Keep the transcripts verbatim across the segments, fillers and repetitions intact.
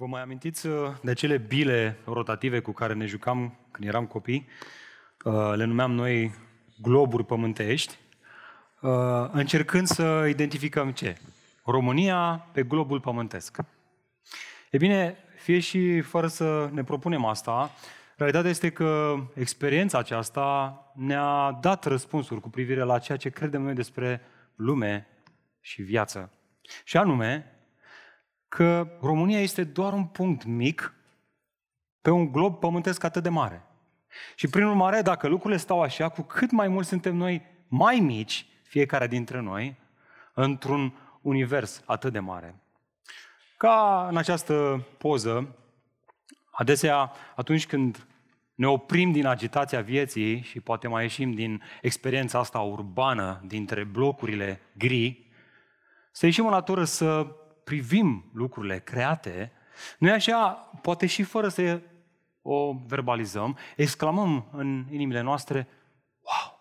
Vă mai amintiți de acele bile rotative cu care ne jucam când eram copii? Le numeam noi globuri pământești, încercând să identificăm ce? România pe globul pământesc. E bine, fie și fără să ne propunem asta, realitatea este că experiența aceasta ne-a dat răspunsuri cu privire la ceea ce credem noi despre lume și viață. Și anume, că România este doar un punct mic pe un glob pământesc atât de mare. Și prin urmare, dacă lucrurile stau așa, cu cât mai mult suntem noi mai mici, fiecare dintre noi, într-un univers atât de mare. Ca în această poză, adesea, atunci când ne oprim din agitația vieții și poate mai ieșim din experiența asta urbană, dintre blocurile gri, să ieșim în natură să privim lucrurile create, noi așa, poate și fără să o verbalizăm, exclamăm în inimile noastre, wow,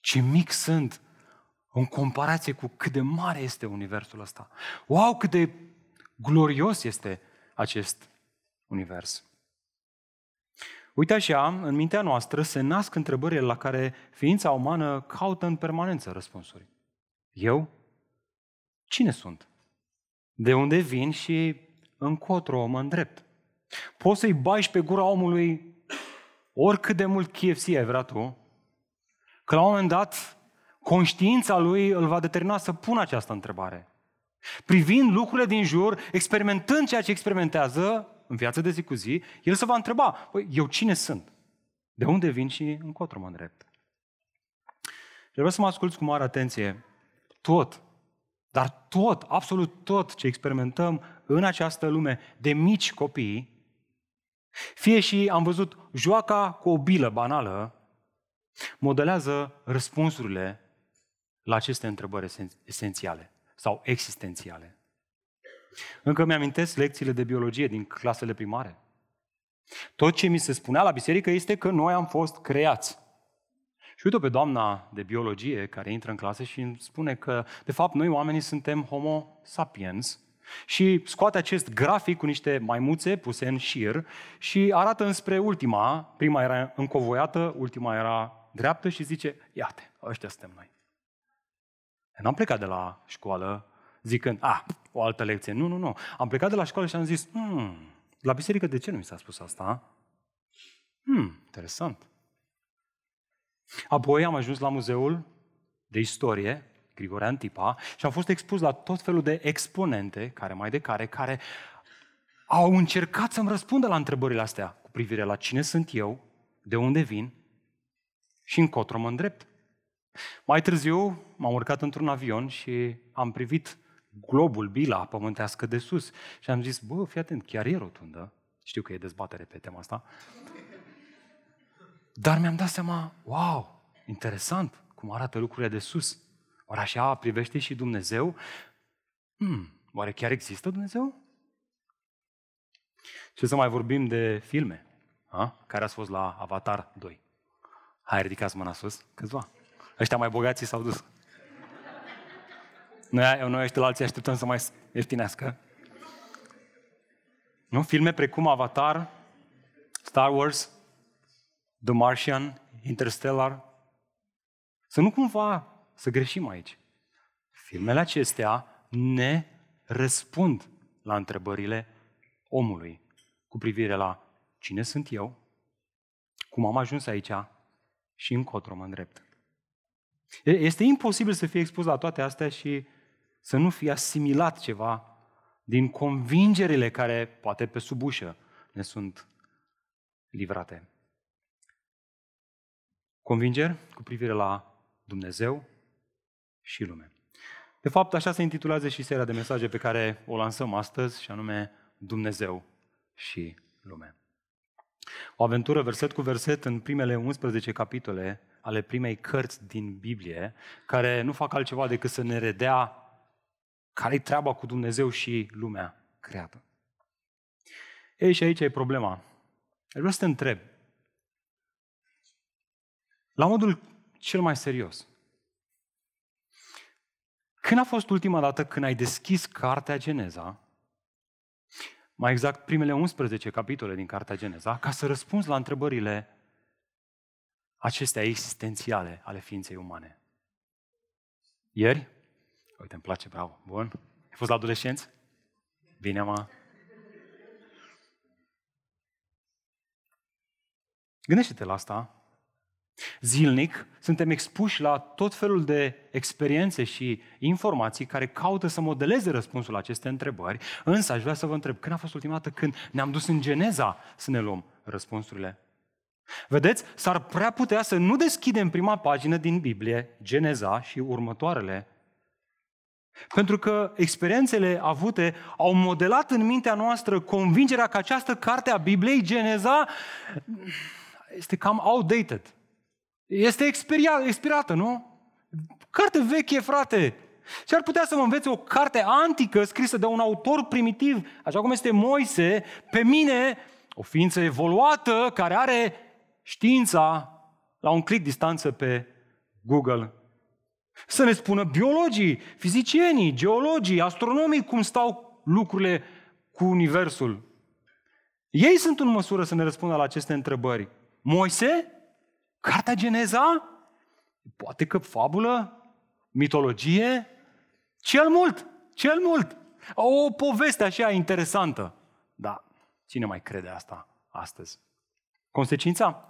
ce mic sunt în comparație cu cât de mare este universul ăsta. Wow, cât de glorios este acest univers. Uite așa, în mintea noastră se nasc întrebările la care ființa umană caută în permanență răspunsuri. Eu? Cine sunt? De unde vin și încotro mă îndrept? Poți să-i bagi pe gura omului oricât de mult K F C ai vrea tu, că la un moment dat conștiința lui îl va determina să pună această întrebare. Privind lucrurile din jur, experimentând ceea ce experimentează în viața de zi cu zi, el se va întreba, păi, eu cine sunt? De unde vin și încotro mă îndrept? Vreau să mă asculți cu mare atenție. Tot Dar tot, absolut tot ce experimentăm în această lume de mici copii, fie și am văzut joaca cu o bilă banală, modelează răspunsurile la aceste întrebări esențiale sau existențiale. Încă mi-amintesc lecțiile de biologie din clasele primare. Tot ce mi se spunea la biserică este că noi am fost creați. Și uite-o pe doamna de biologie care intră în clasă și îmi spune că, de fapt, noi oamenii suntem homo sapiens și scoate acest grafic cu niște maimuțe puse în șir și arată înspre ultima, prima era încovoiată, ultima era dreaptă și zice, iată, ăștia suntem noi. Eu n-am plecat de la școală zicând, a, o altă lecție. Nu, nu, nu. Am plecat de la școală și am zis, hmm, la biserică de ce nu mi s-a spus asta? Hmm, interesant. Apoi am ajuns la muzeul de istorie, Grigore Antipa, și am fost expus la tot felul de exponente, care mai de care, care au încercat să-mi răspundă la întrebările astea cu privire la cine sunt eu, de unde vin și încotro mă îndrept. Mai târziu m-am urcat într-un avion și am privit globul, bila pământească de sus și am zis, bă, fii atent, chiar e rotundă. Știu că e dezbatere pe tema asta. Dar mi-am dat seama, wow, interesant cum arată lucrurile de sus. Oare așa privește și Dumnezeu? Hmm, oare chiar există Dumnezeu? Ce să mai vorbim de filme? Ha? Care ați fost la Avatar doi? Hai, ridicați mâna sus, câțiva. Ăștia mai bogații s-au dus. Noi, noi ăștia la alții așteptăm să mai ieftinească. Nu? Filme precum Avatar, Star Wars, The Martian, Interstellar. Să nu cumva să greșim aici. Filmele acestea ne răspund la întrebările omului cu privire la cine sunt eu, cum am ajuns aici și încotro mă îndrept. Este imposibil să fii expus la toate astea și să nu fii asimilat ceva din convingerile care, poate pe sub ușă, ne sunt livrate. Convingeri cu privire la Dumnezeu și lume. De fapt, așa se intitulează și seria de mesaje pe care o lansăm astăzi, și anume Dumnezeu și lume. O aventură verset cu verset în primele unsprezece capitole ale primei cărți din Biblie, care nu fac altceva decât să ne redea care-i treaba cu Dumnezeu și lumea creată. Ei, și aici e problema. Vreau să te întreb, la modul cel mai serios, când a fost ultima dată când ai deschis cartea Geneza mai exact primele unsprezece capitole din Cartea Geneza, ca să răspunzi la întrebările acestea existențiale ale ființei umane. Ieri? Uite, îmi place, bravo, bun. Ai fost la adolescenți? Bine, mă. Gândește-te la asta. Zilnic suntem expuși la tot felul de experiențe și informații care caută să modeleze răspunsul la aceste întrebări, însă aș vrea să vă întreb, când a fost ultima dată când ne-am dus în Geneza să ne luăm răspunsurile? Vedeți, s-ar prea putea să nu deschidem prima pagină din Biblie, Geneza și următoarele, pentru că experiențele avute au modelat în mintea noastră convingerea că această carte a Bibliei, Geneza, este cam outdated. Este expiria, expirată, nu? Carte veche, frate! Și ar putea să mă învețe o carte antică scrisă de un autor primitiv, așa cum este Moise, pe mine, o ființă evoluată care are știința la un click distanță pe Google. Să ne spună biologii, fizicienii, geologii, astronomii cum stau lucrurile cu universul. Ei sunt în măsură să ne răspundă la aceste întrebări. Moise? Cartea Geneza? Poate că fabulă? Mitologie? Cel mult, cel mult. O poveste așa interesantă. Dar cine mai crede asta astăzi? Consecința?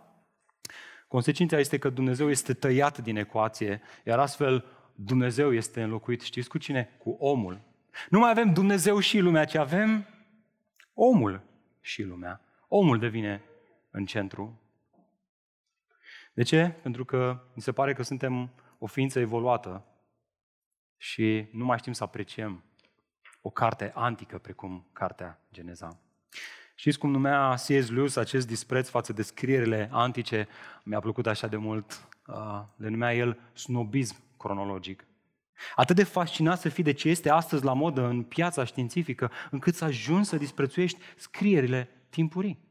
Consecința este că Dumnezeu este tăiat din ecuație, iar astfel Dumnezeu este înlocuit, știți cu cine? Cu omul. Nu mai avem Dumnezeu și lumea, ci avem omul și lumea. Omul devine în centru. De ce? Pentru că mi se pare că suntem o ființă evoluată și nu mai știm să apreciem o carte antică precum Cartea Geneza. Știți cum numea C S. Lewis acest dispreț față de scrierile antice? Mi-a plăcut așa de mult. Le numea el snobism cronologic. Atât de fascinat să fii de ce este astăzi la modă în piața științifică, încât să ajungi să disprețuiești scrierile timpurii.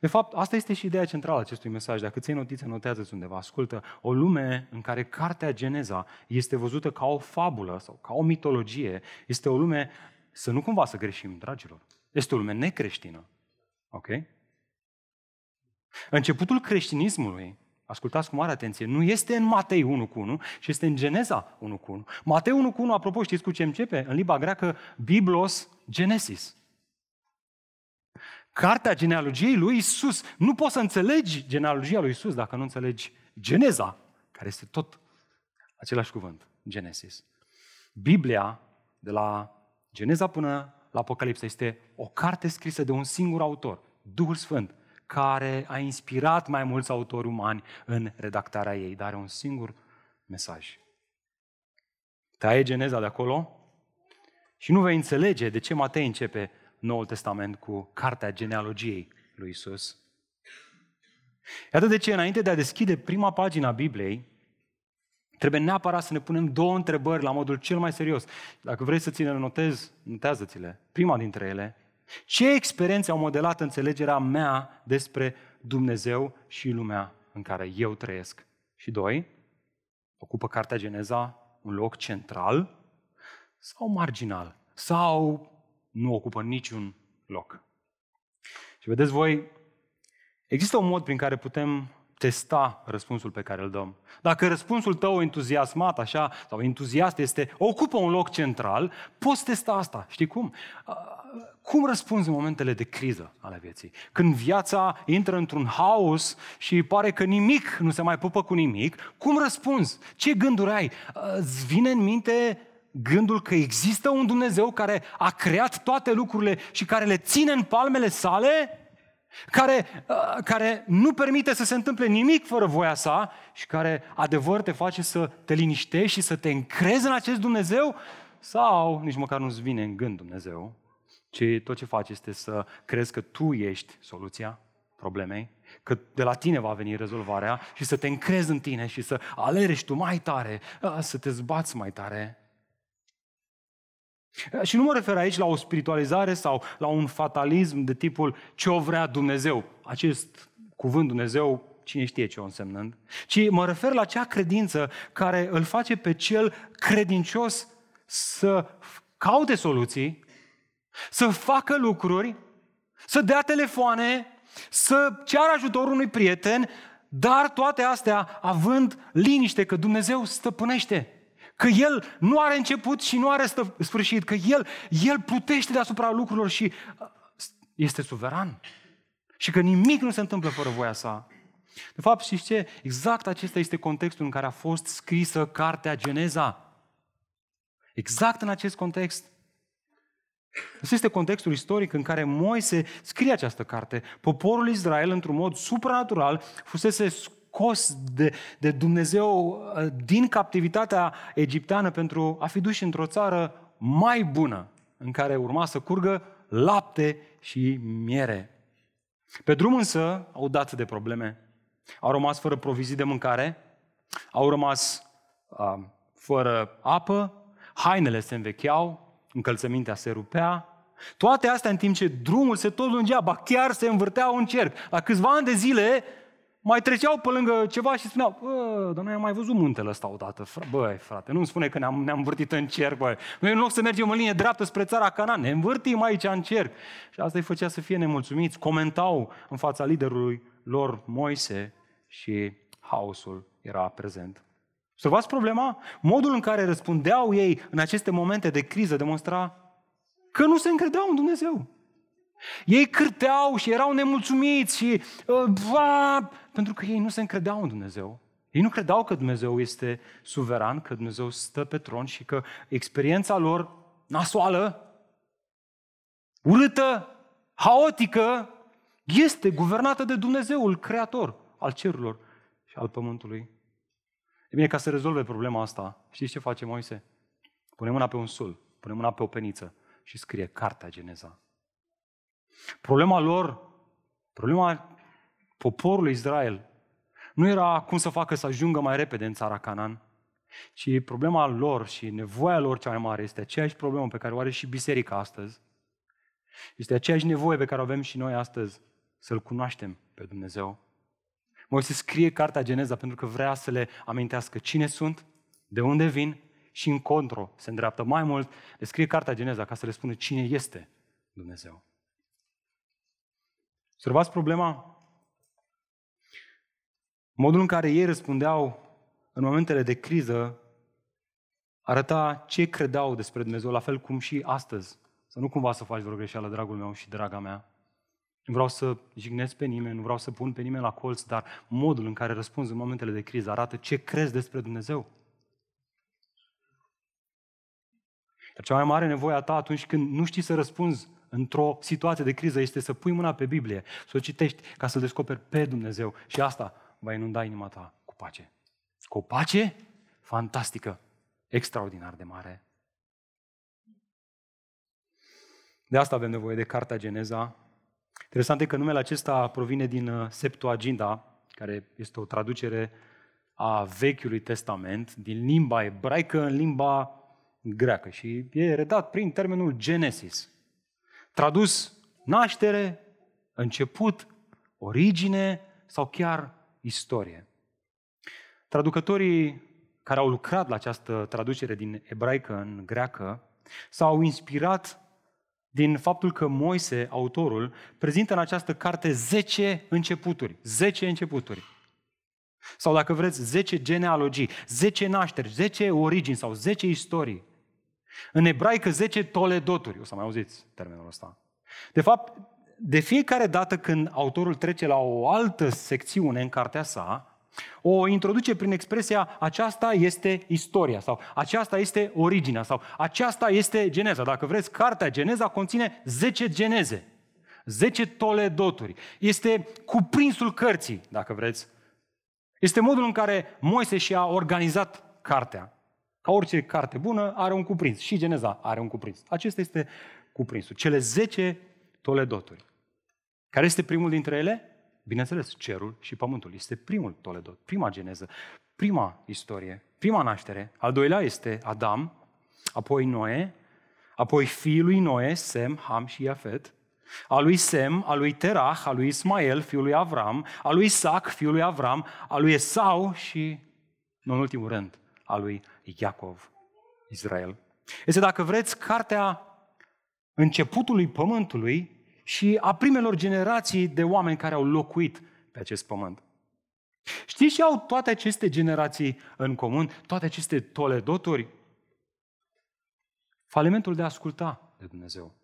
De fapt, asta este și ideea centrală acestui mesaj. Dacă ți-ai notițe, notează-ți undeva, ascultă. O lume în care Cartea Geneza este văzută ca o fabulă sau ca o mitologie, este o lume, să nu cumva să greșim, dragilor, este o lume necreștină. Ok? Începutul creștinismului, ascultați cu mare atenție, nu este în Matei unu cu unu, ci este în Geneza unu cu unu. Matei unu cu unu, apropo, știți cu ce începe? În limba greacă, Biblos Genesis. Cartea genealogiei lui Iisus. Nu poți să înțelegi genealogia lui Iisus dacă nu înțelegi Geneza, care este tot același cuvânt, Genesis. Biblia, de la Geneza până la Apocalipsa, este o carte scrisă de un singur autor, Duhul Sfânt, care a inspirat mai mulți autori umani în redactarea ei, dar are un singur mesaj. Taie Geneza de acolo și nu vei înțelege de ce Matei începe Noul Testament cu Cartea Genealogiei lui Iisus. Iată de ce, înainte de a deschide prima pagină a Bibliei, trebuie neapărat să ne punem două întrebări la modul cel mai serios. Dacă vrei să ți le notezi, notează-ți-le. Prima dintre ele, ce experiențe au modelat înțelegerea mea despre Dumnezeu și lumea în care eu trăiesc? Și doi, ocupă Cartea Geneza un loc central sau marginal? Sau nu ocupă niciun loc. Și vedeți voi, există un mod prin care putem testa răspunsul pe care îl dăm. Dacă răspunsul tău entuziasmat, așa, sau entuziast este, ocupă un loc central, poți testa asta. Știi cum? Cum răspunzi în momentele de criză ale vieții? Când viața intră într-un haos și pare că nimic nu se mai pupă cu nimic, cum răspunzi? Ce gânduri ai? Îți vine în minte gândul că există un Dumnezeu care a creat toate lucrurile și care le ține în palmele sale, care, care nu permite să se întâmple nimic fără voia sa și care adevăr te face să te liniștești și să te încrezi în acest Dumnezeu? Sau nici măcar nu-ți vine în gând Dumnezeu, ci tot ce faci este să crezi că tu ești soluția problemei, că de la tine va veni rezolvarea și să te încrezi în tine și să alergi tu mai tare, să te zbați mai tare. Și nu mă refer aici la o spiritualizare sau la un fatalism de tipul ce-o vrea Dumnezeu. Acest cuvânt Dumnezeu, cine știe ce o însemnând. Ci mă refer la acea credință care îl face pe cel credincios să caute soluții să facă lucruri, să dea telefoane, să ceară ajutorul unui prieten, dar toate astea având liniște că Dumnezeu stăpânește, că El nu are început și nu are sfârșit, că El, El plutește deasupra lucrurilor și este suveran și că nimic nu se întâmplă fără voia Sa. De fapt, știți ce? Exact acesta este contextul în care a fost scrisă cartea Geneza. Exact în acest context. Acesta este contextul istoric în care Moise scrie această carte. Poporul Israel, într-un mod supranatural, fusese scos de, de Dumnezeu din captivitatea egipteană pentru a fi duși într-o țară mai bună, în care urma să curgă lapte și miere. Pe drum însă au dat de probleme. Au rămas fără provizii de mâncare, au rămas uh, fără apă, hainele se învecheau, încălțămintea se rupea. Toate astea în timp ce drumul se tot lungea, ba chiar se învârtea un cerc. La câțiva ani de zile mai treceau pe lângă ceva și spuneau: bă, dar noi am mai văzut muntele ăsta odată. Băi, frate, nu-mi spune că ne-am, ne-am învârtit în cerc. Bă. Noi în loc să mergem în linie dreaptă spre țara Canaan, ne învârtim aici în cerc. Și asta îi făcea să fie nemulțumiți. Comentau în fața liderului lor Moise și haosul era prezent. Observați problema? Modul în care răspundeau ei în aceste momente de criză demonstra că nu se încredeau în Dumnezeu. Ei cârteau și erau nemulțumiți și, uh, va, pentru că ei nu se încredeau în Dumnezeu. Ei nu credeau că Dumnezeu este suveran, că Dumnezeu stă pe tron și că experiența lor nasoală, urâtă, haotică, este guvernată de Dumnezeul Creator al cerurilor și al pământului. E bine, ca să rezolve problema asta, știți ce face Moise? Pune mâna pe un sul, pune mâna pe o peniță și scrie cartea Geneza. Problema lor, problema poporului Israel, nu era cum să facă să ajungă mai repede în țara Canaan, ci problema lor și nevoia lor cea mai mare este aceeași problemă pe care o are și biserica astăzi. Este aceeași nevoie pe care o avem și noi astăzi, să-L cunoaștem pe Dumnezeu. Moise scrie cartea Geneza pentru că vrea să le amintească cine sunt, de unde vin și încotro se îndreaptă. Mai mult, le scrie cartea Geneza ca să le spună cine este Dumnezeu. Observați problema? Modul în care ei răspundeau în momentele de criză arăta ce credeau despre Dumnezeu, la fel cum și astăzi. Să nu cumva să faci vreo greșeală, dragul meu și draga mea. Nu vreau să jignesc pe nimeni, nu vreau să pun pe nimeni la colț, dar modul în care răspunzi în momentele de criză arată ce crezi despre Dumnezeu. Iar cea mai mare nevoie a ta atunci când nu știi să răspunzi într-o situație de criză este să pui mâna pe Biblie, să o citești ca să-L descoperi pe Dumnezeu. Și asta va inunda inima ta cu pace. Cu o pace fantastică, extraordinar de mare. De asta avem nevoie de cartea Geneza. Interesant e că numele acesta provine din Septuaginta, care este o traducere a Vechiului Testament, din limba ebraică în limba greacă și e redat prin termenul Genesis. Tradus naștere, început, origine sau chiar istorie. Traducătorii care au lucrat la această traducere din ebraică în greacă s-au inspirat din faptul că Moise, autorul, prezintă în această carte zece începuturi. zece începuturi. Sau dacă vreți, zece genealogii, zece nașteri, zece origini sau zece istorii. În ebraică zece toledoturi. O să mai auziți termenul ăsta. De fapt, de fiecare dată când autorul trece la o altă secțiune în cartea sa, o introduce prin expresia aceasta este istoria sau aceasta este originea sau aceasta este geneza. Dacă vreți, cartea Geneza conține zece geneze, zece toledoturi. Este cuprinsul cărții, dacă vreți. Este modul în care Moise și-a organizat cartea. Ca orice carte bună are un cuprins și Geneza are un cuprins. Acesta este cuprinsul, cele zece toledoturi. Care este primul dintre ele? Bineînțeles, cerul și pământul. Este primul toledot, prima geneză, prima istorie, prima naștere. Al doilea este Adam, apoi Noe, apoi fiul lui Noe, Sem, Ham și Iafet. A lui Sem, a lui Terah, a lui Ismael, fiul lui Avram, a lui Isaac, fiul lui Avram, a lui Esau și, în ultimul rând, a lui Iacov, Israel. Este, dacă vreți, cartea începutului pământului și a primelor generații de oameni care au locuit pe acest pământ. Știți ce au toate aceste generații în comun, toate aceste toledoturi? Falimentul de a asculta de Dumnezeu.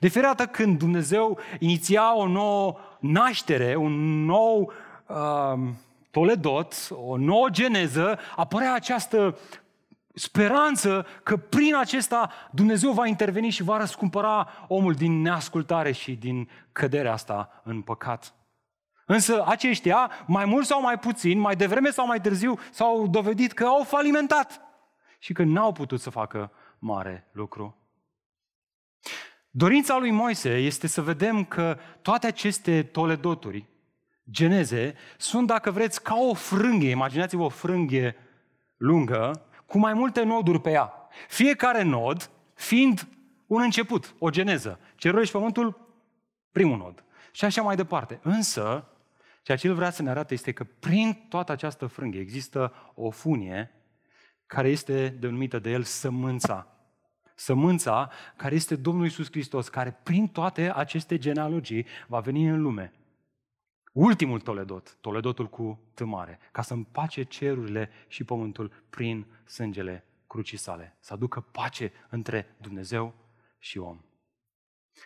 De fiecare când Dumnezeu iniția o nouă naștere, un nou uh, toledot, o nouă geneză, apărea această speranță că prin acesta Dumnezeu va interveni și va răscumpăra omul din neascultare și din căderea asta în păcat. Însă aceștia, mai mult sau mai puțin, mai devreme sau mai târziu, s-au dovedit că au falimentat și că n-au putut să facă mare lucru. Dorința lui Moise este să vedem că toate aceste toledoturi, geneze, sunt, dacă vreți, ca o frânghie, imaginați-vă o frânghie lungă, cu mai multe noduri pe ea. Fiecare nod fiind un început, o geneză. Cerul și pământul, primul nod. Și așa mai departe. Însă, ceea ce el vrea să ne arate este că prin toată această frânghie există o funie care este denumită de el sămânța. Sămânța care este Domnul Iisus Hristos, care prin toate aceste genealogii va veni în lume. Ultimul toledot, toledotul cu tâmare, ca să împace cerurile și pământul prin sângele crucii sale, să aducă pace între Dumnezeu și om.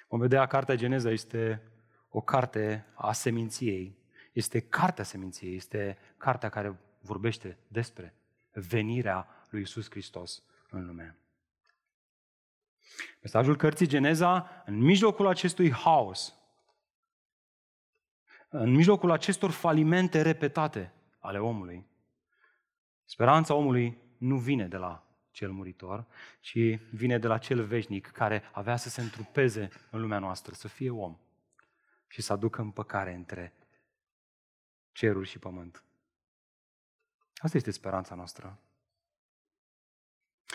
Vom vedea, cartea Geneza este o carte a seminției, este cartea seminției, este cartea care vorbește despre venirea lui Iisus Hristos în lume. Mesajul cărții Geneza, în mijlocul acestui haos, în mijlocul acestor falimente repetate ale omului, speranța omului nu vine de la cel muritor, ci vine de la cel veșnic care avea să se întrupeze în lumea noastră, să fie om și să aducă împăcare între cerul și pământ. Asta este speranța noastră.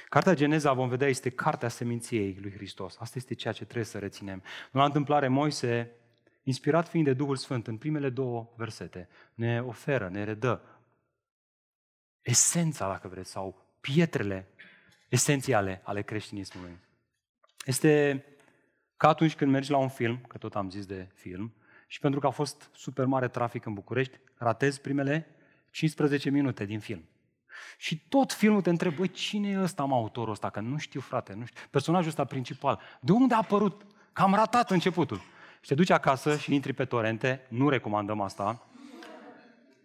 Cartea Geneza, vom vedea, este cartea seminției lui Hristos. Asta este ceea ce trebuie să reținem. Nu la întâmplare, Moise, inspirat fiind de Duhul Sfânt, în primele două versete, ne oferă, ne redă esența, dacă vreți, sau pietrele esențiale ale creștinismului. Este ca atunci când mergi la un film, că tot am zis de film, și pentru că a fost super mare trafic în București, ratezi primele cincisprezece minute din film. Și tot filmul te întrebă, băi, cine e ăsta, mă, autorul ăsta? Că nu știu, frate, nu știu. Personajul ăsta principal, de unde a apărut? Că am ratat începutul. Și te duci acasă și intri pe torente, nu recomandăm asta,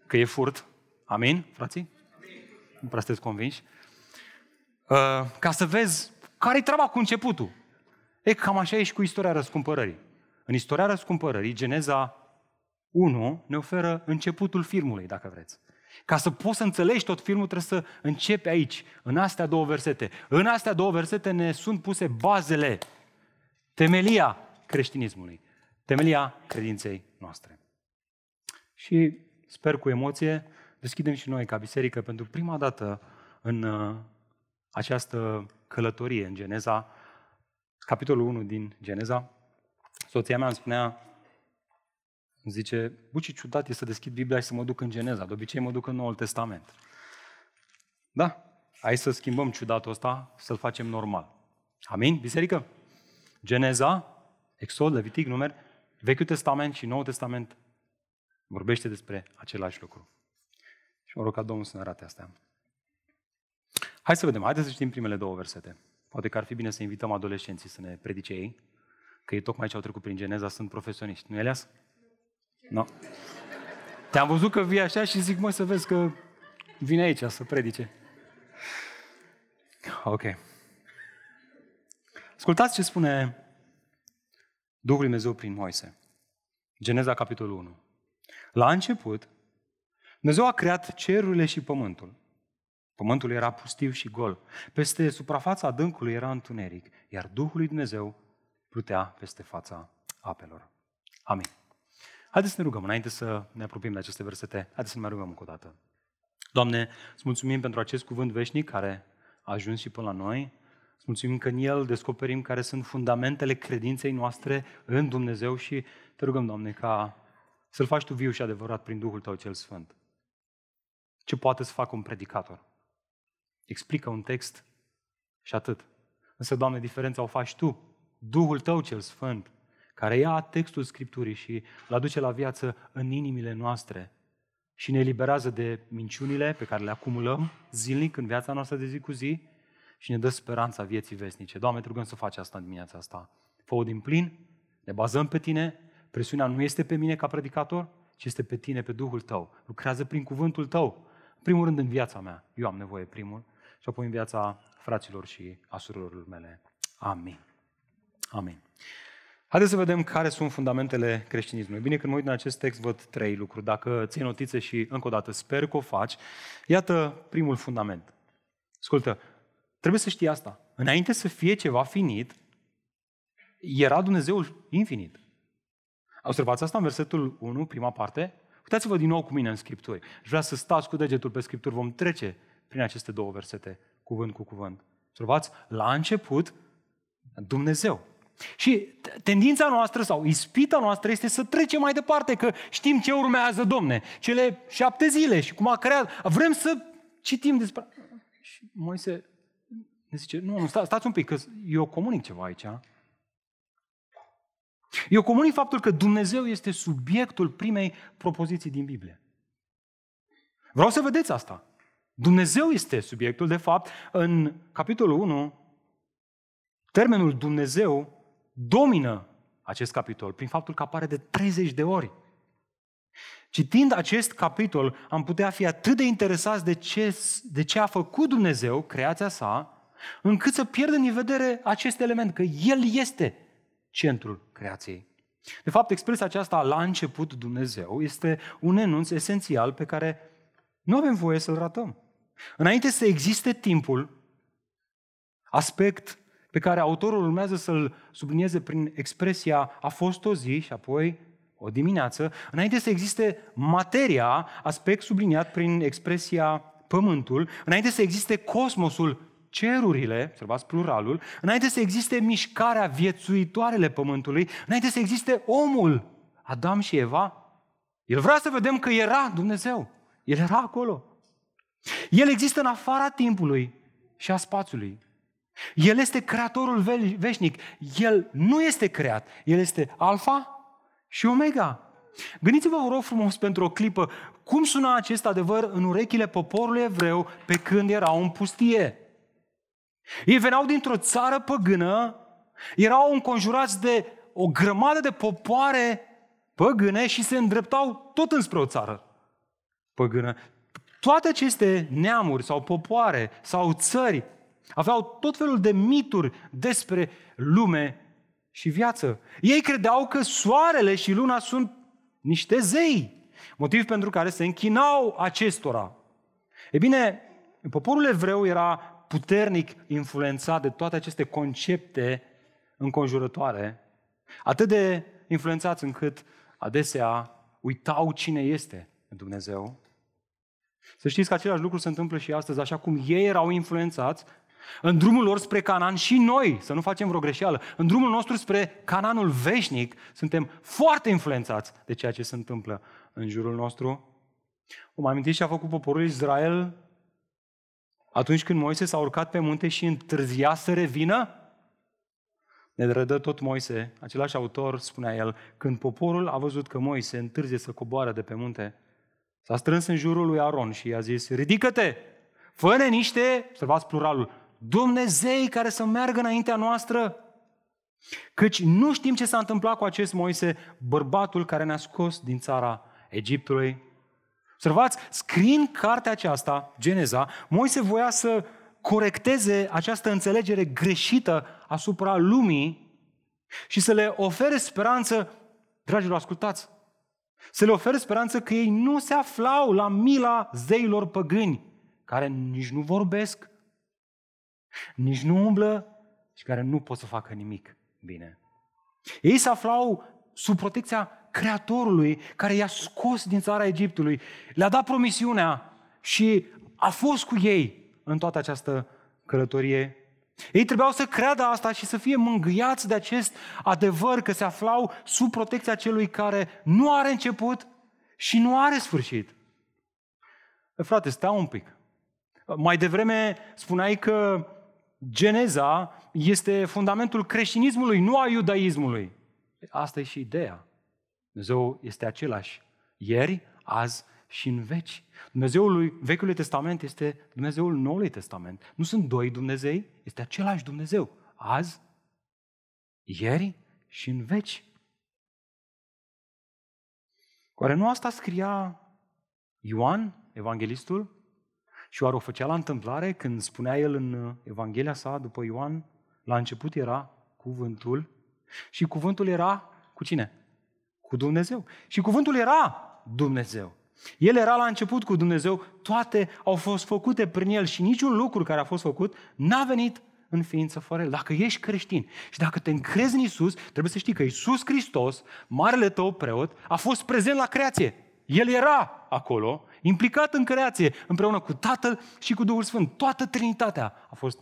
că e furt. Amin, frații? Nu prea sunteți convinși. Uh, ca să vezi care-i treaba cu începutul. E, cam așa e și cu istoria răscumpărării. În istoria răscumpărării, Geneza unu ne oferă începutul filmului, dacă vreți. Ca să poți să înțelegi tot filmul, trebuie să începi aici, în astea două versete. În astea două versete ne sunt puse bazele, temelia creștinismului, temelia credinței noastre. Și sper cu emoție, deschidem și noi ca biserică pentru prima dată în uh, această călătorie în Geneza, capitolul unu din Geneza. Soția mea îmi spunea, îmi zice, bă, ce ciudat e să deschid Biblia și să mă duc în Geneza. De obicei mă duc în Noul Testament. Da, hai să schimbăm ciudatul ăsta, să-l facem normal. Amin, biserică? Geneza, Exod, Levitic, Numeri, Vechiul Testament și Noul Testament vorbește despre același lucru. Și mă rog ca Domnul să ne arate astea. Hai să vedem, haideți să știm primele două versete. Poate că ar fi bine să invităm adolescenții să ne predice ei, că ei tocmai ce au trecut prin Geneza sunt profesioniști. Nu, Elias? Nu. No. Te-am văzut că vii așa și zic, mă, să vezi că vine aici să predice. Ok. Ascultați ce spune Duhul Dumnezeu prin Moise. Geneza, capitolul unu. La început, Dumnezeu a creat cerurile și pământul. Pământul era pustiu și gol. Peste suprafața adâncului era întuneric, iar Duhul lui Dumnezeu plutea peste fața apelor. Amin. Haideți să ne rugăm, înainte să ne apropiem de aceste versete, haideți să ne mai rugăm încă o dată. Doamne, îți mulțumim pentru acest cuvânt veșnic care a ajuns și până la noi. Îți mulțumim că în el descoperim care sunt fundamentele credinței noastre în Dumnezeu și te rugăm, Doamne, ca să-l faci Tu viu și adevărat prin Duhul Tău cel Sfânt. Ce poate să facă un predicator? Explică un text și atât. Însă, Doamne, diferența o faci Tu Duhul Tău cel Sfânt, care ia textul Scripturii și îl aduce la viață în inimile noastre și ne eliberează de minciunile pe care le acumulăm zilnic în viața noastră de zi cu zi și ne dă speranța vieții vesnice. Doamne, te rugăm să faci asta în dimineața asta. Fă-o din plin, ne bazăm pe Tine, presiunea nu este pe mine ca predicator, ci este pe Tine, pe Duhul Tău. Lucrează prin cuvântul Tău. În primul rând în viața mea, eu am nevoie primul, și apoi în viața fraților și a surorilor mele. Amin. Amin. Haideți să vedem care sunt fundamentele creștinismului. Bine, când mă uit în acest text, văd trei lucruri. Dacă ții notițe și, încă o dată, sper că o faci, iată primul fundament. Ascultă, trebuie să știi asta. Înainte să fie ceva finit, era Dumnezeul infinit. Observați asta în versetul unu, prima parte. Uitați-vă din nou cu mine în Scripturi. Aș vrea să stați cu degetul pe Scripturi. Vom trece prin aceste două versete, cuvânt cu cuvânt. Observați, la început, Dumnezeu. Și tendința noastră sau ispita noastră este să trecem mai departe, că știm ce urmează, Domne, cele șapte zile și cum a creat. Vrem să citim despre... Și Moise ne zice, nu, nu sta, stați un pic, că eu comunic ceva aici. Eu comunic faptul că Dumnezeu este subiectul primei propoziții din Biblie. Vreau să vedeți asta. Dumnezeu este subiectul, de fapt, în capitolul unu, termenul Dumnezeu domină acest capitol prin faptul că apare de treizeci de ori. Citind acest capitol, am putea fi atât de interesați de ce, de ce a făcut Dumnezeu, creația sa, încât să pierdem din vedere acest element, că El este centrul creației. De fapt, expresia aceasta, la început Dumnezeu, este un enunț esențial pe care nu avem voie să-l ratăm. Înainte să existe timpul, aspect pe care autorul urmează să-l sublinieze prin expresia a fost o zi și apoi o dimineață, înainte să existe materia, aspect subliniat prin expresia pământul, înainte să existe cosmosul, cerurile, observați pluralul, înainte să existe mișcarea, viețuitoarele pământului, înainte să existe omul, Adam și Eva, el vrea să vedem că era Dumnezeu. El era acolo. El există în afara timpului și a spațiului. El este creatorul veșnic. El nu este creat. El este alfa și omega. Gândiți-vă, vă rog frumos, pentru o clipă, cum suna acest adevăr în urechile poporului evreu pe când erau în pustie. Ei veneau dintr-o țară păgână, erau înconjurați de o grămadă de popoare păgâne și se îndreptau tot înspre o țară păgână. Toate aceste neamuri sau popoare sau țări aveau tot felul de mituri despre lume și viață. Ei credeau că soarele și luna sunt niște zei, motiv pentru care se închinau acestora. E bine, poporul evreu era puternic influențat de toate aceste concepte înconjurătoare, atât de influențați încât adesea uitau cine este Dumnezeu. Să știți că același lucru se întâmplă și astăzi, așa cum ei erau influențați în drumul lor spre Canaan și noi, să nu facem vreo greșeală, în drumul nostru spre Canaanul veșnic, suntem foarte influențați de ceea ce se întâmplă în jurul nostru. Vă mai amintiți ce a făcut poporul Israel atunci când Moise s-a urcat pe munte și întârzia să revină? Ne redă tot Moise, același autor, spunea el, când poporul a văzut că Moise întârzie să coboare de pe munte, s-a strâns în jurul lui Aron și i-a zis, ridică-te, fă-ne niște, observați pluralul, Dumnezei care să meargă înaintea noastră, căci nu știm ce s-a întâmplat cu acest Moise, bărbatul care ne-a scos din țara Egiptului. Observați, scriind cartea aceasta, Geneza, Moise voia să corecteze această înțelegere greșită asupra lumii și să le ofere speranță, dragilor, ascultați, să le ofere speranță că ei nu se aflau la mila zeilor păgâni, care nici nu vorbesc, nici nu umblă și care nu pot să facă nimic bine. Ei se aflau sub protecția Creatorului care i-a scos din țara Egiptului, le-a dat promisiunea și a fost cu ei în toată această călătorie. Ei trebuiau să creadă asta și să fie mângâiați de acest adevăr că se aflau sub protecția celui care nu are început și nu are sfârșit. Frate, stai un pic. Mai devreme spuneai că Geneza este fundamentul creștinismului, nu a iudaismului. Asta e și ideea. Dumnezeu este același ieri, azi și în veci. Dumnezeul Vechiului Testament este Dumnezeul Noului Testament. Nu sunt doi Dumnezei, este același Dumnezeu. Azi, ieri și în veci. Oare nu asta scria Ioan, evanghelistul? Și oare o făcea la întâmplare când spunea el în Evanghelia sa după Ioan? La început era cuvântul și cuvântul era cu cine? Cu Dumnezeu. Și cuvântul era Dumnezeu. El era la început cu Dumnezeu, toate au fost făcute prin El și niciun lucru care a fost făcut n-a venit în ființă fără El. Dacă ești creștin și dacă te încrezi în Iisus, trebuie să știi că Iisus Hristos, marele tău preot, a fost prezent la creație. El era acolo, implicat în creație, împreună cu Tatăl și cu Duhul Sfânt. Toată Trinitatea a fost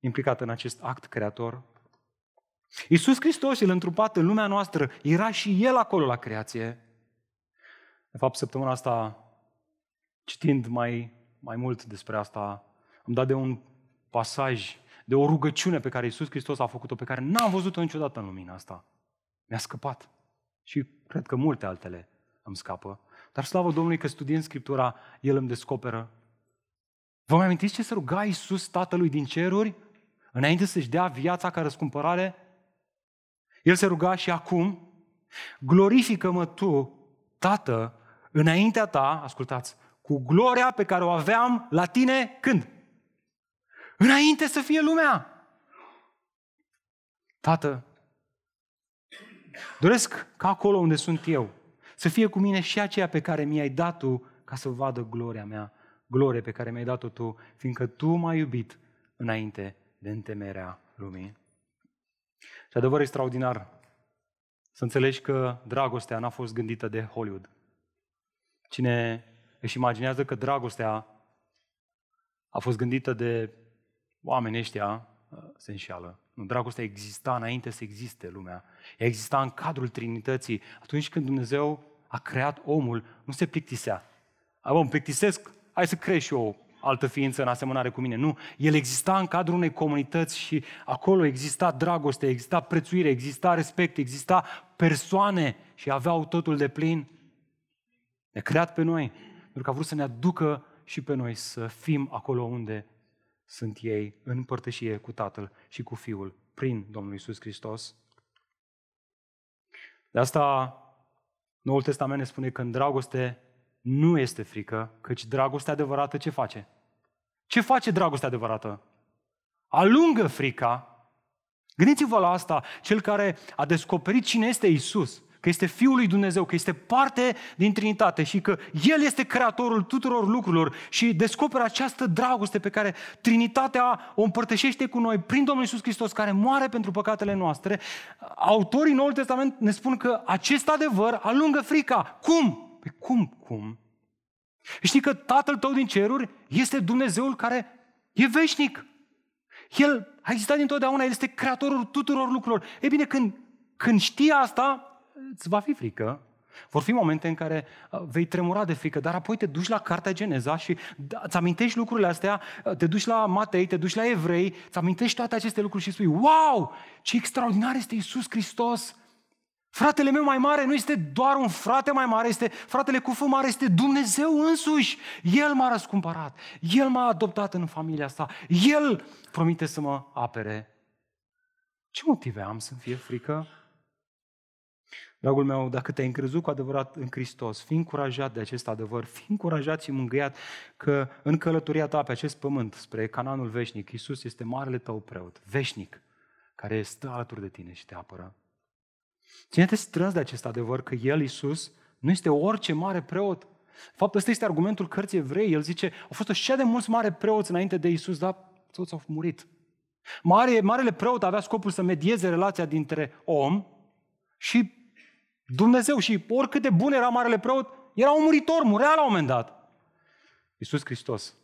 implicată în acest act creator. Iisus Hristos, El întrupat în lumea noastră, era și El acolo la creație. De fapt, săptămâna asta, citind mai, mai mult despre asta, am dat de un pasaj, de o rugăciune pe care Iisus Hristos a făcut-o, pe care n-am văzut-o niciodată în lumina asta. Mi-a scăpat. Și cred că multe altele îmi scapă. Dar slavă Domnului că studiind Scriptura, El îmi descoperă. Vă mai amintiți ce se ruga Iisus Tatălui din ceruri înainte să-și dea viața ca răscumpărare? El se ruga și acum: glorifică-mă Tu, Tată, înaintea Ta, ascultați, cu gloria pe care o aveam la Tine, când? Înainte să fie lumea. Tată, doresc ca acolo unde sunt eu să fie cu mine și aceea pe care mi-ai dat Tu, ca să vadă gloria mea, gloria pe care mi-ai dat-o Tu, fiindcă Tu m-ai iubit înainte de întemeierea lumii. Și adevăr extraordinar să înțelegi că dragostea n-a fost gândită de Hollywood. Cine își imaginează că dragostea a fost gândită de oamenii ăștia, se înșeală. Nu, dragostea exista înainte să existe lumea. Ea exista în cadrul Trinității. Atunci când Dumnezeu a creat omul, nu se plictisea. Bă, îmi plictisesc, hai să crești eu altă ființă în asemănare cu mine. Nu, el exista în cadrul unei comunități și acolo exista dragoste, exista prețuire, exista respect, exista persoane și aveau totul de plin. Ne-a creat pe noi, pentru că a vrut să ne aducă și pe noi să fim acolo unde sunt ei, în părtășie cu Tatăl și cu Fiul, prin Domnul Iisus Hristos. De asta Noul Testament ne spune că în dragoste nu este frică, căci dragostea adevărată ce face? Ce face dragostea adevărată? Alungă frica. Gândiți-vă la asta, cel care a descoperit cine este Iisus, că este Fiul lui Dumnezeu, că este parte din Trinitate și că El este creatorul tuturor lucrurilor și descoperă această dragoste pe care Trinitatea o împărtășește cu noi prin Domnul Iisus Hristos, care moare pentru păcatele noastre. Autorii Noului Testament ne spun că acest adevăr alungă frica. Cum? Păi cum, cum? Știi că Tatăl tău din ceruri este Dumnezeul care e veșnic. El a existat dintotdeauna, El este creatorul tuturor lucrurilor. Ei bine, când, când știi asta, îți va fi frică. Vor fi momente în care vei tremura de frică, dar apoi te duci la cartea Geneza și îți amintești lucrurile astea, te duci la Matei, te duci la Evrei, îți amintești toate aceste lucruri și spui: wow, ce extraordinar este Iisus Hristos! Fratele meu mai mare nu este doar un frate mai mare, este fratele cu F mare, este Dumnezeu însuși. El m-a răscumpărat, El m-a adoptat în familia sa, El promite să mă apere. Ce motive am să-mi fie frică? Dragul meu, dacă te-ai încrezut cu adevărat în Hristos, fii încurajat de acest adevăr, fii încurajat și mângâiat că în călătoria ta pe acest pământ spre Cananul veșnic, Iisus este marele tău preot, veșnic, care stă alături de tine și te apără. Ține-te strâns de acest adevăr că El, Iisus, nu este orice mare preot. De fapt, ăsta este argumentul cărții Evrei. El zice: au fost așa de mulți mari preoți înainte de Iisus, dar toți au murit. Mare, marele preot avea scopul să medieze relația dintre om și Dumnezeu și oricât de bun era marele preot, era un muritor, murea la un moment dat. Iisus Hristos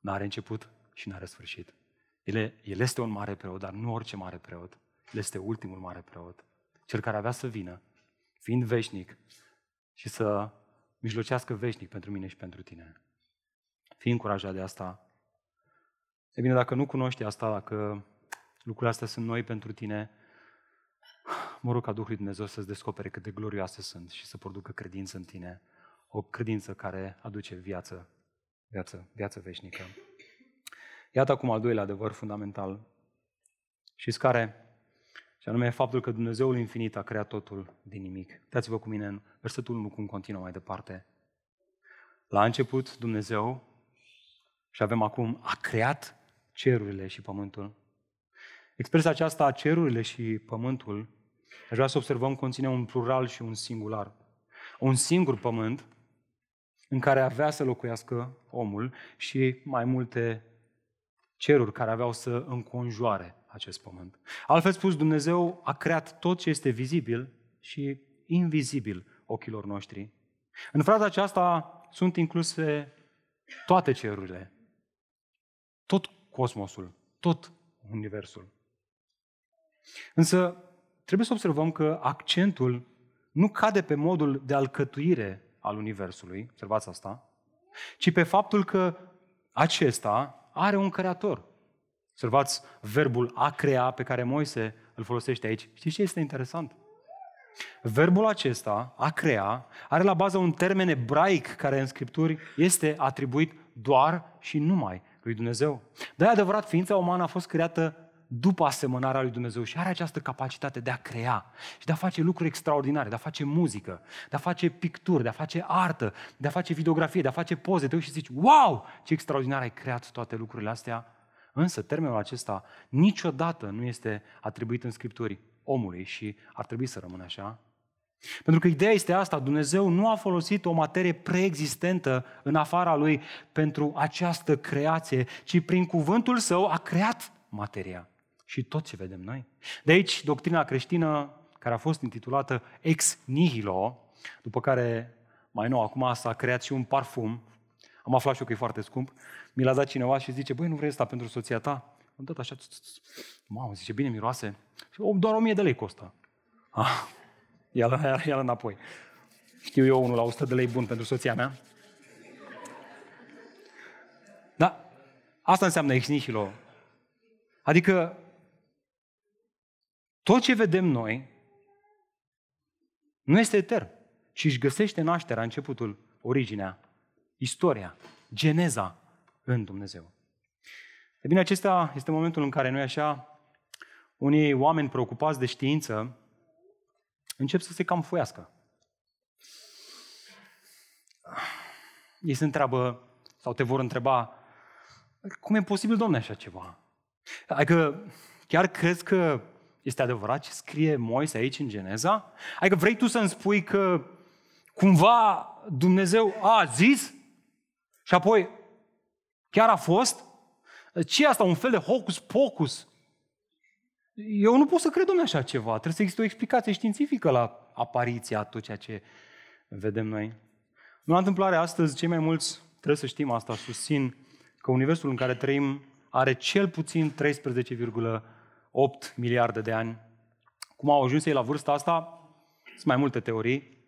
n-are început și n-are sfârșit. El, el este un mare preot, dar nu orice mare preot. El este ultimul mare preot, cel care avea să vină, fiind veșnic, și să mijlocească veșnic pentru mine și pentru tine. Fii încurajat de asta. E bine, dacă nu cunoști asta, dacă lucrurile astea sunt noi pentru tine, mă rog ca Duhul lui Dumnezeu să-ți descopere cât de glorioase sunt și să producă credință în tine, o credință care aduce viață, viață, viață veșnică. Iată acum al doilea adevăr fundamental, știți care? Și anume faptul că Dumnezeul infinit a creat totul din nimic. Uitați-vă cu mine în versetul unu cum continuă mai departe. La început Dumnezeu, și avem acum, a creat cerurile și pământul. Expresia aceasta a cerurile și pământul, aș vrea să observăm, conține un plural și un singular. Un singur pământ în care avea să locuiască omul și mai multe ceruri care aveau să înconjoare acest pământ. Altfel spus, Dumnezeu a creat tot ce este vizibil și invizibil ochilor noștri. În fraza aceasta sunt incluse toate cerurile, tot cosmosul, tot universul. Însă trebuie să observăm că accentul nu cade pe modul de alcătuire al universului, observați asta, ci pe faptul că acesta are un creator. Observați verbul a crea pe care Moise îl folosește aici. Știți ce este interesant? Verbul acesta, a crea, are la bază un termen ebraic care în Scripturi este atribuit doar și numai lui Dumnezeu. De-aia adevărat, ființa umană a fost creată după asemănarea lui Dumnezeu și are această capacitate de a crea și de a face lucruri extraordinare, de a face muzică, de a face picturi, de a face artă, de a face videografie, de a face poze. Te uiți și zici, wow, ce extraordinar ai creat toate lucrurile astea. Însă termenul acesta niciodată nu este atribuit în Scripturi omului și ar trebui să rămână așa. Pentru că ideea este asta, Dumnezeu nu a folosit o materie preexistentă în afara lui pentru această creație, ci prin cuvântul său a creat materia și tot ce vedem noi. De aici doctrina creștină care a fost intitulată Ex Nihilo, după care mai nou acum s-a creat și un parfum, am aflat și eu că e foarte scump, mi l-a dat cineva și zice, băi, nu vrei asta pentru soția ta? Am dat așa, mamă, zice, bine miroase, doar o mie de lei costă. Ah, ia-l, ia-l, ia-l înapoi. Știu eu unul la o sută de lei bun pentru soția mea. Da, asta înseamnă ex nihilo. Adică tot ce vedem noi nu este etern, ci își găsește nașterea, începutul, originea, istoria, geneza în Dumnezeu. E bine, acesta este momentul în care noi așa, unii oameni preocupați de știință, încep să se cam foiască. Ei se întreabă, sau te vor întreba, cum e posibil, Doamne, așa ceva? Adică chiar crezi că este adevărat ce scrie Moise aici în Geneza? Adică vrei tu să-mi spui că cumva Dumnezeu a zis și apoi chiar a fost? Ce e asta? Un fel de hocus-pocus? Eu nu pot să cred, Doamne, așa ceva. Trebuie să existe o explicație științifică la apariția, tot ceea ce vedem noi. Nu la întâmplare, astăzi, cei mai mulți, trebuie să știm asta, susțin că universul în care trăim are cel puțin treisprezece virgulă opt miliarde de ani. Cum au ajuns ei la vârsta asta? Sunt mai multe teorii,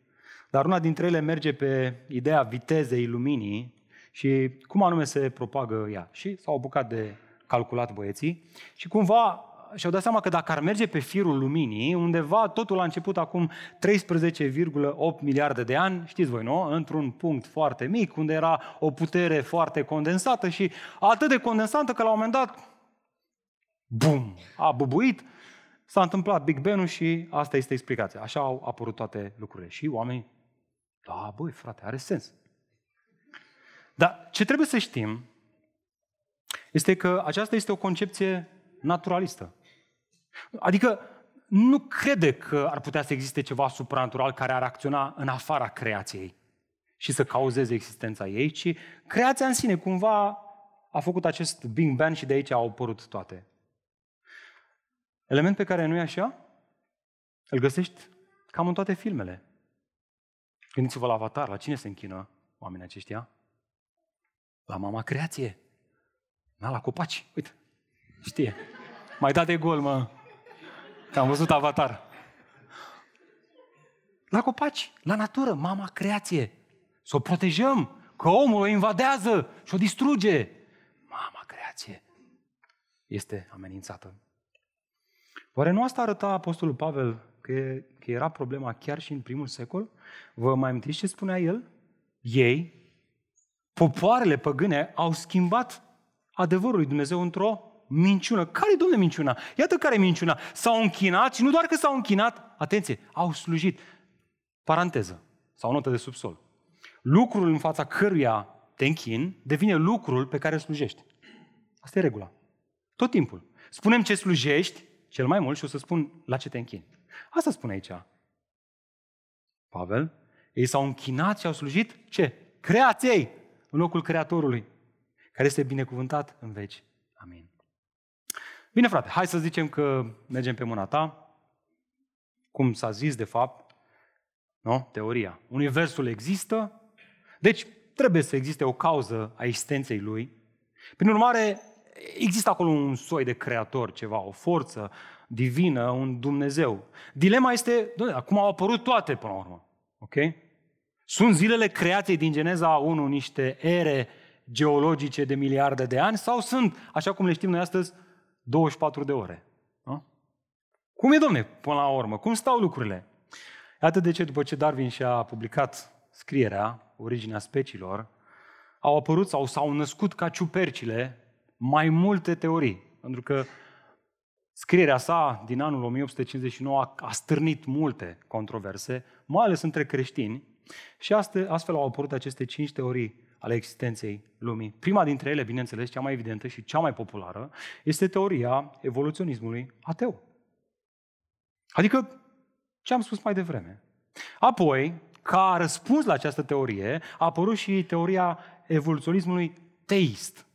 dar una dintre ele merge pe ideea vitezei luminii și cum anume se propagă ea. Și s-au apucat de calculat băieții și cumva și-au dat seama că dacă ar merge pe firul luminii, undeva totul a început acum treisprezece virgulă opt miliarde de ani, știți voi, nu? Într-un punct foarte mic, unde era o putere foarte condensată și atât de condensată că la un moment dat, bum, a bubuit, s-a întâmplat Big Bang-ul și asta este explicația. Așa au apărut toate lucrurile și oamenii, da, băi, frate, are sens. Dar ce trebuie să știm este că aceasta este o concepție naturalistă. Adică nu crede că ar putea să existe ceva supranatural care ar acționa în afara creației și să cauzeze existența ei, ci creația în sine cumva a făcut acest Big Bang și de aici au apărut toate. Element pe care nu e așa, îl găsești cam în toate filmele. Gândiți-vă la Avatar, la cine se închină oamenii aceștia? La mama creație, da, la copaci, uite. Știe. Mai dat de gol, mă. Că am văzut Avatar. La copaci, la natură, mama creație. Să o protejăm, că omul o invadează și o distruge. Mama creație. este amenințată. Oare nu asta arăta Apostolul Pavel că, că era problema chiar și în primul secol? Vă mai amintiți ce spunea el? Ei, popoarele păgâne, au schimbat adevărul lui Dumnezeu într-o minciună. Care-i, Domnule, minciuna? Iată care-i minciuna. S-au închinat și nu doar că s-au închinat, atenție, au slujit. Paranteză sau notă de subsol. Lucrul în fața căruia te închin devine lucrul pe care îl slujești. Asta e regula. Tot timpul. Spunem ce slujești cel mai mult și o să spun la ce te închini. Asta spune aici Pavel. Ei s-au închinat și au slujit ce? Creației, în locul Creatorului, care este binecuvântat în veci. Amin. Bine, frate, hai să zicem că mergem pe mâna ta, cum s-a zis de fapt, nu? Teoria. Universul există, deci trebuie să existe o cauză a existenței lui. Prin urmare, există acolo un soi de creator, ceva, o forță divină, un Dumnezeu. Dilema este, doamne, cum au apărut toate până la urmă, ok? Sunt zilele creației din Geneza unu niște ere geologice de miliarde de ani sau sunt, așa cum le știm noi astăzi, douăzeci și patru de ore? A? Cum e, domne, până la urmă? Cum stau lucrurile? Iată de ce, după ce Darwin și-a publicat scrierea, Originea speciilor, au apărut sau s-au născut ca ciupercile mai multe teorii, pentru că scrierea sa din anul o mie opt sute cincizeci și nouă a stârnit multe controverse, mai ales între creștini, și astfel au apărut aceste cinci teorii ale existenței lumii. Prima dintre ele, bineînțeles, cea mai evidentă și cea mai populară, este teoria evoluționismului ateu. Adică ce am spus mai devreme. Apoi, ca răspuns la această teorie, a apărut și teoria evoluționismului teist.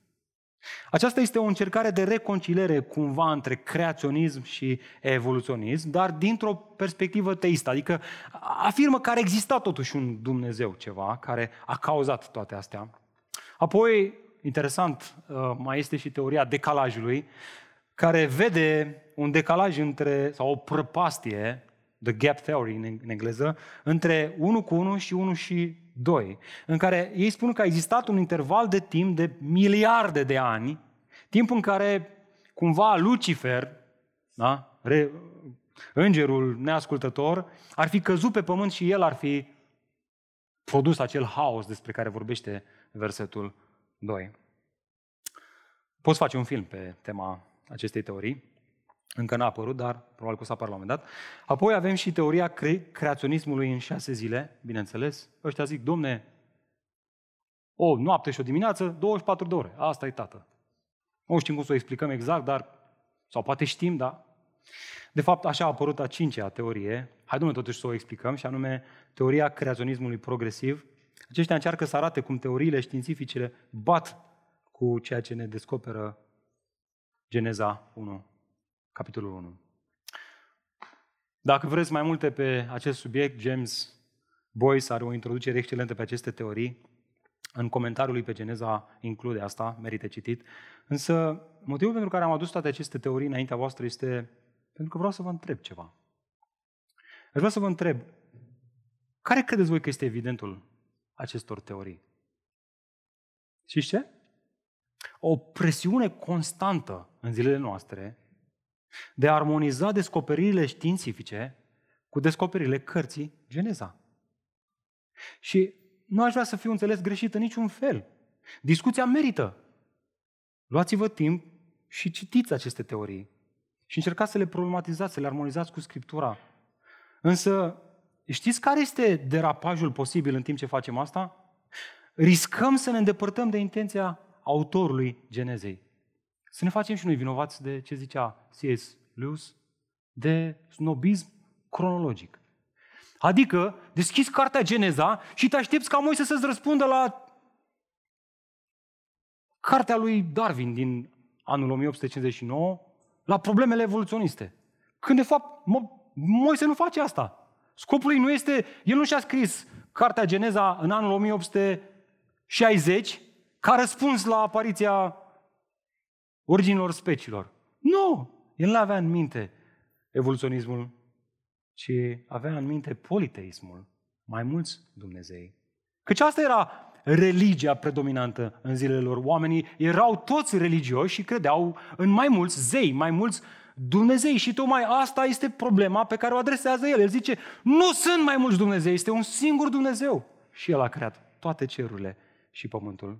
Aceasta este o încercare de reconciliere cumva între creaționism și evoluționism, dar dintr-o perspectivă teistă, adică afirmă că ar exista totuși un Dumnezeu, ceva care a cauzat toate astea. Apoi, interesant, mai este și teoria decalajului, care vede un decalaj între, sau o prăpastie, the gap theory în engleză, între unu cu unu și unu și doi, în care ei spun că a existat un interval de timp de miliarde de ani, timp în care cumva Lucifer, da, re, îngerul neascultător, ar fi căzut pe pământ și el ar fi produs acel haos despre care vorbește versetul doi. Poți face un film pe tema acestei teorii. Încă n-a apărut, dar probabil că o să apară la un moment dat. Apoi avem și teoria cre- creaționismului în șase zile, bineînțeles. Ăștia zic, domne, o noapte și o dimineață, douăzeci și patru de ore. Asta e, tată. Nu știm cum să o explicăm exact, dar sau poate știm, da. De fapt, așa a apărut a cincea teorie. Hai, domne, totuși să o explicăm, și anume teoria creaționismului progresiv. Aceștia încearcă să arate cum teoriile științifice bat cu ceea ce ne descoperă Geneza unu. Capitolul unu. Dacă vreți mai multe pe acest subiect, James Boyce are o introducere excelentă pe aceste teorii. În comentariul lui pe Geneza include asta, merită citit. Însă, motivul pentru care am adus toate aceste teorii înaintea voastră este pentru că vreau să vă întreb ceva. Aș vrea să vă întreb, care credeți voi că este evidentul acestor teorii? Știți ce? O presiune constantă în zilele noastre de a armoniza descoperirile științifice cu descoperirile cărții Geneza. Și nu aș vrea să fiu înțeles greșit în niciun fel. Discuția merită. Luați-vă timp și citiți aceste teorii și încercați să le problematizați, să le armonizați cu Scriptura. Însă, știți care este derapajul posibil în timp ce facem asta? Riscăm să ne îndepărtăm de intenția autorului Genezei. Să ne facem și noi vinovați de ce zicea C S Lewis, de snobism cronologic. Adică, deschizi cartea Geneza și te aștepți ca Moise să-ți răspundă la cartea lui Darwin din anul o mie opt sute cincizeci și nouă, la problemele evoluționiste. Când, de fapt, Moise nu face asta. Scopul lui nu este... El nu și-a scris cartea Geneza în anul o mie opt sute șaizeci ca răspuns la apariția originilor speciilor. Nu! El nu avea în minte evoluționismul, ci avea în minte politeismul, mai mulți Dumnezei. Căci asta era religia predominantă în zilele lor. Oamenii erau toți religioși și credeau în mai mulți zei, mai mulți Dumnezei. Și tocmai asta este problema pe care o adresează el. El zice, nu sunt mai mulți Dumnezei, este un singur Dumnezeu. Și el a creat toate cerurile și pământul.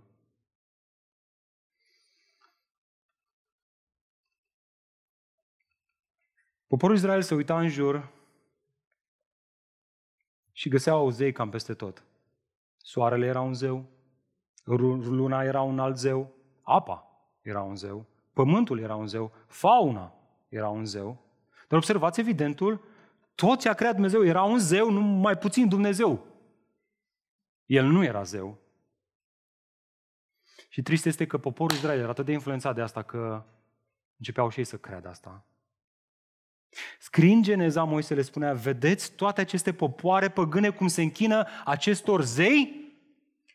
Poporul Israel se uita în jur și găseau zei cam peste tot. Soarele era un zeu, luna era un alt zeu, apa era un zeu, pământul era un zeu, fauna era un zeu. Dar observați evidentul, tot ce a creat Dumnezeu era un zeu, numai puțin Dumnezeu. El nu era zeu. Și trist este că poporul Israel era atât de influențat de asta că începeau și ei să creadă asta. Scriind Geneza, Moise le spunea, vedeți toate aceste popoare păgâne cum se închină acestor zei?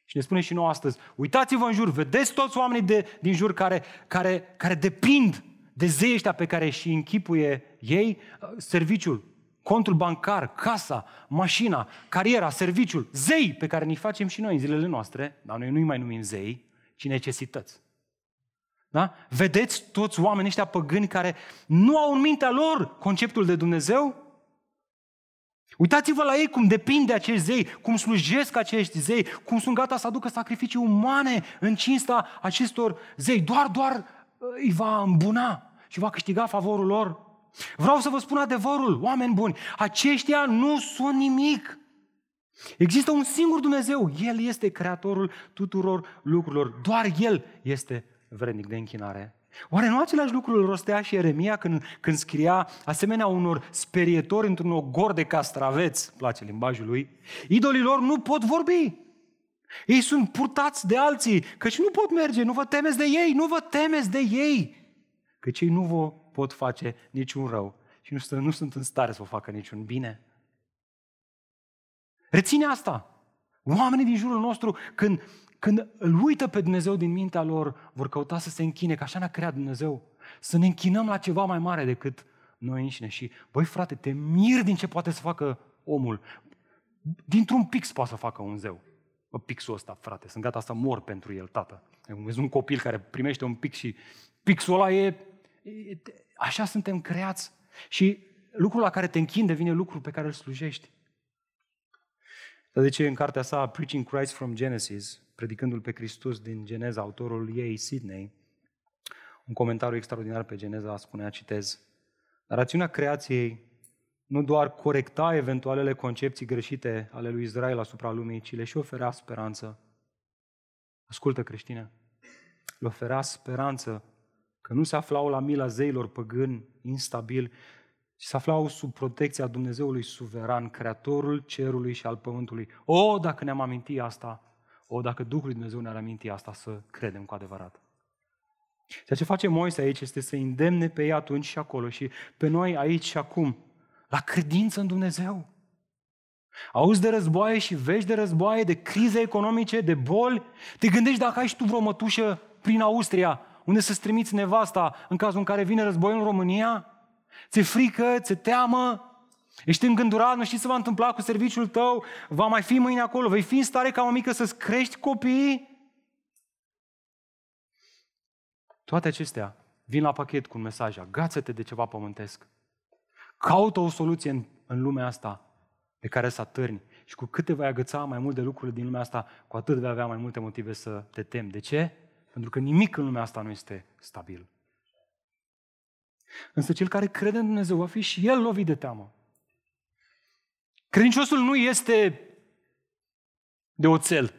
Și ne spune și nouă astăzi, uitați-vă în jur, vedeți toți oamenii de, din jur care, care, care depind de zei ăștia pe care și închipuie ei, serviciul, contul bancar, casa, mașina, cariera, serviciul, zei pe care ni-i facem și noi în zilele noastre, dar noi nu-i mai numim zei, ci necesități. Da? Vedeți toți oamenii ăștia păgâni care nu au în mintea lor conceptul de Dumnezeu? Uitați-vă la ei cum depind de acești zei, cum slujesc acești zei, cum sunt gata să aducă sacrificii umane în cinsta acestor zei. Doar, doar îi va îmbuna și va câștiga favorul lor. Vreau să vă spun adevărul, oameni buni, aceștia nu sunt nimic. Există un singur Dumnezeu, El este creatorul tuturor lucrurilor, doar El este vrednic de închinare. Oare nu același lucru îl rostea și Ieremia când, când scria asemenea unor sperietori într-un ogor de castraveți, place limbajul lui, idolii lor nu pot vorbi. Ei sunt purtați de alții, căci nu pot merge, nu vă temeți de ei, nu vă temeți de ei, căci ei nu vă pot face niciun rău și nu sunt, nu sunt în stare să vă facă niciun bine. Reține asta. Oamenii din jurul nostru, când Când îl uită pe Dumnezeu din mintea lor, vor căuta să se închine, că așa ne-a creat Dumnezeu. Să ne închinăm la ceva mai mare decât noi înșine. Și, băi frate, te miri din ce poate să facă omul. Dintr-un pix poate să facă un zeu. Bă, pixul ăsta, frate, sunt gata să mor pentru el, tată. Este un copil care primește un pix și pixul ăla e... e așa suntem creați. Și lucrul la care te închini devine lucrul pe care îl slujești. Dar de ce în cartea sa, Preaching Christ from Genesis, predicându-l pe Hristos din Geneza, autorul ei, Sidney, un comentariu extraordinar pe Geneza spunea, citez, rațiunea creației nu doar corecta eventualele concepții greșite ale lui Israel asupra lumii, ci le și oferea speranță. Ascultă, creștine, le oferea speranță că nu se aflau la mila zeilor păgâni instabili, ci se aflau sub protecția Dumnezeului suveran, creatorul cerului și al pământului. O, dacă ne-am amintit asta, o, dacă Duhul lui Dumnezeu ne-ar aminti asta, să credem cu adevărat. Ceea ce face Moise aici este să îndemne pe ei atunci și acolo și pe noi aici și acum, la credință în Dumnezeu. Auzi de războaie și vești de războaie, de crize economice, de boli, te gândești dacă ai și tu vreo mătușă prin Austria, unde să-ți trimiți nevasta în cazul în care vine războiul în România? Ți-e frică, ți-e teamă? Ești îngândurat, nu știi ce se va întâmpla cu serviciul tău, va mai fi mâine acolo, vei fi în stare ca o mică să-ți crești copiii? Toate acestea vin la pachet cu un mesaj, agață-te de ceva pământesc. Caută o soluție în, în lumea asta pe care să atârni și cu cât te vei agăța mai mult de lucrurile din lumea asta, cu atât vei avea mai multe motive să te temi. De ce? Pentru că nimic în lumea asta nu este stabil. Însă cel care crede în Dumnezeu va fi și el lovit de teamă. Credinciosul nu este de oțel.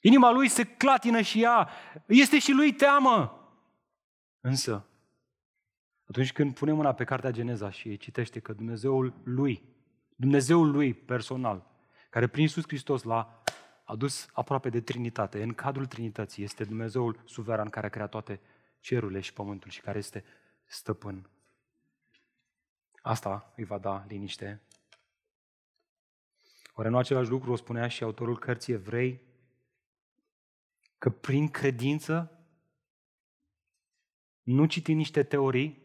Inima lui se clatină și ea. Este și lui teamă. Însă, atunci când punem mâna pe cartea Geneza și citește că Dumnezeul lui, Dumnezeul lui personal, care prin Iisus Hristos l-a adus aproape de Trinitate, în cadrul Trinității, este Dumnezeul suveran care a creat toate cerurile și pământul și care este stăpân. Asta îi va da liniște. Oare nu același lucru o spunea și autorul cărții Evrei? Că prin credință, nu citind niște teorii,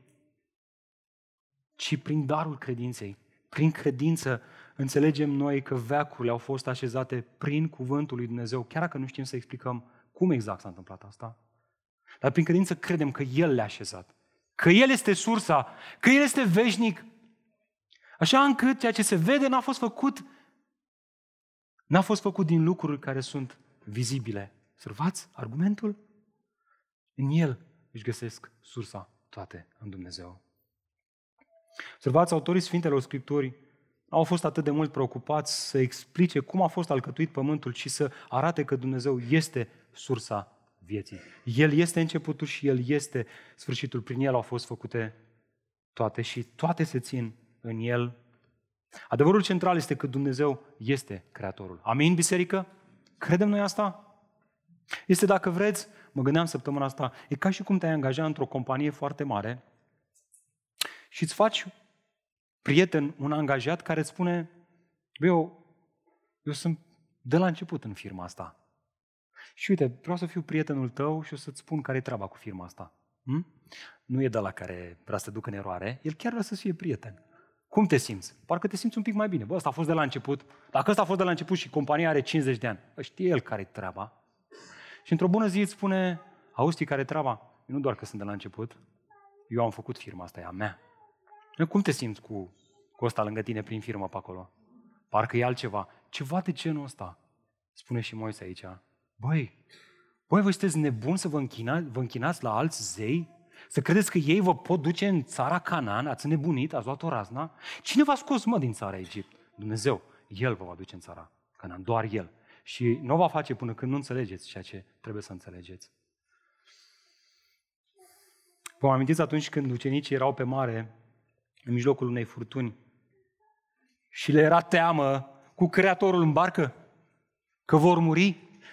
ci prin darul credinței. Prin credință înțelegem noi că veacurile au fost așezate prin cuvântul lui Dumnezeu, chiar dacă nu știm să explicăm cum exact s-a întâmplat asta. Dar prin credință credem că El le-a așezat, că El este sursa, că El este veșnic, așa încât ceea ce se vede n-a fost făcut, n-a fost făcut din lucruri care sunt vizibile. Observați argumentul? În El își găsesc sursa, toate în Dumnezeu. Observați, autorii Sfintelor Scripturii au fost atât de mult preocupați să explice cum a fost alcătuit pământul și să arate că Dumnezeu este sursa vieții. El este începutul și El este sfârșitul. Prin El au fost făcute toate și toate se țin în El. Adevărul central este că Dumnezeu este Creatorul. Amin, biserică? Credem noi asta? Este, dacă vreți, mă gândeam săptămâna asta, e ca și cum te-ai angaja într-o companie foarte mare și îți faci prieten, un angajat care îți spune, bă, eu, eu sunt de la început în firma asta. Și uite, vreau să fiu prietenul tău și o să-ți spun care-i treaba cu firma asta. Hm? Nu e de la care vrea să te ducă în eroare, el chiar vrea să fie prieten. Cum te simți? Parcă te simți un pic mai bine. Bă, ăsta a fost de la început. Dacă ăsta a fost de la început și compania are cincizeci de ani, bă, știe el care-i treaba. Și într-o bună zi îți spune, auzi, care-i treaba? Eu nu doar că sunt de la început, eu am făcut firma asta, e a mea. Cum te simți cu, cu ăsta lângă tine prin firmă pe acolo? Parcă e altceva. Ceva de genul ăsta. Spune și Moise aici. Băi, băi, voi sunteți nebuni să vă, închina, vă închinați la alți zei? Să credeți că ei vă pot duce în țara Canaan? Ați nebunit, ați luat o razna? Cine v-a scos, mă, din țara Egipt? Dumnezeu, El vă va duce în țara Canaan, doar El. Și nu o va face până când nu înțelegeți ceea ce trebuie să înțelegeți. Vă amintiți atunci când ucenicii erau pe mare, în mijlocul unei furtuni, și le era teamă cu Creatorul în barcă că vor muri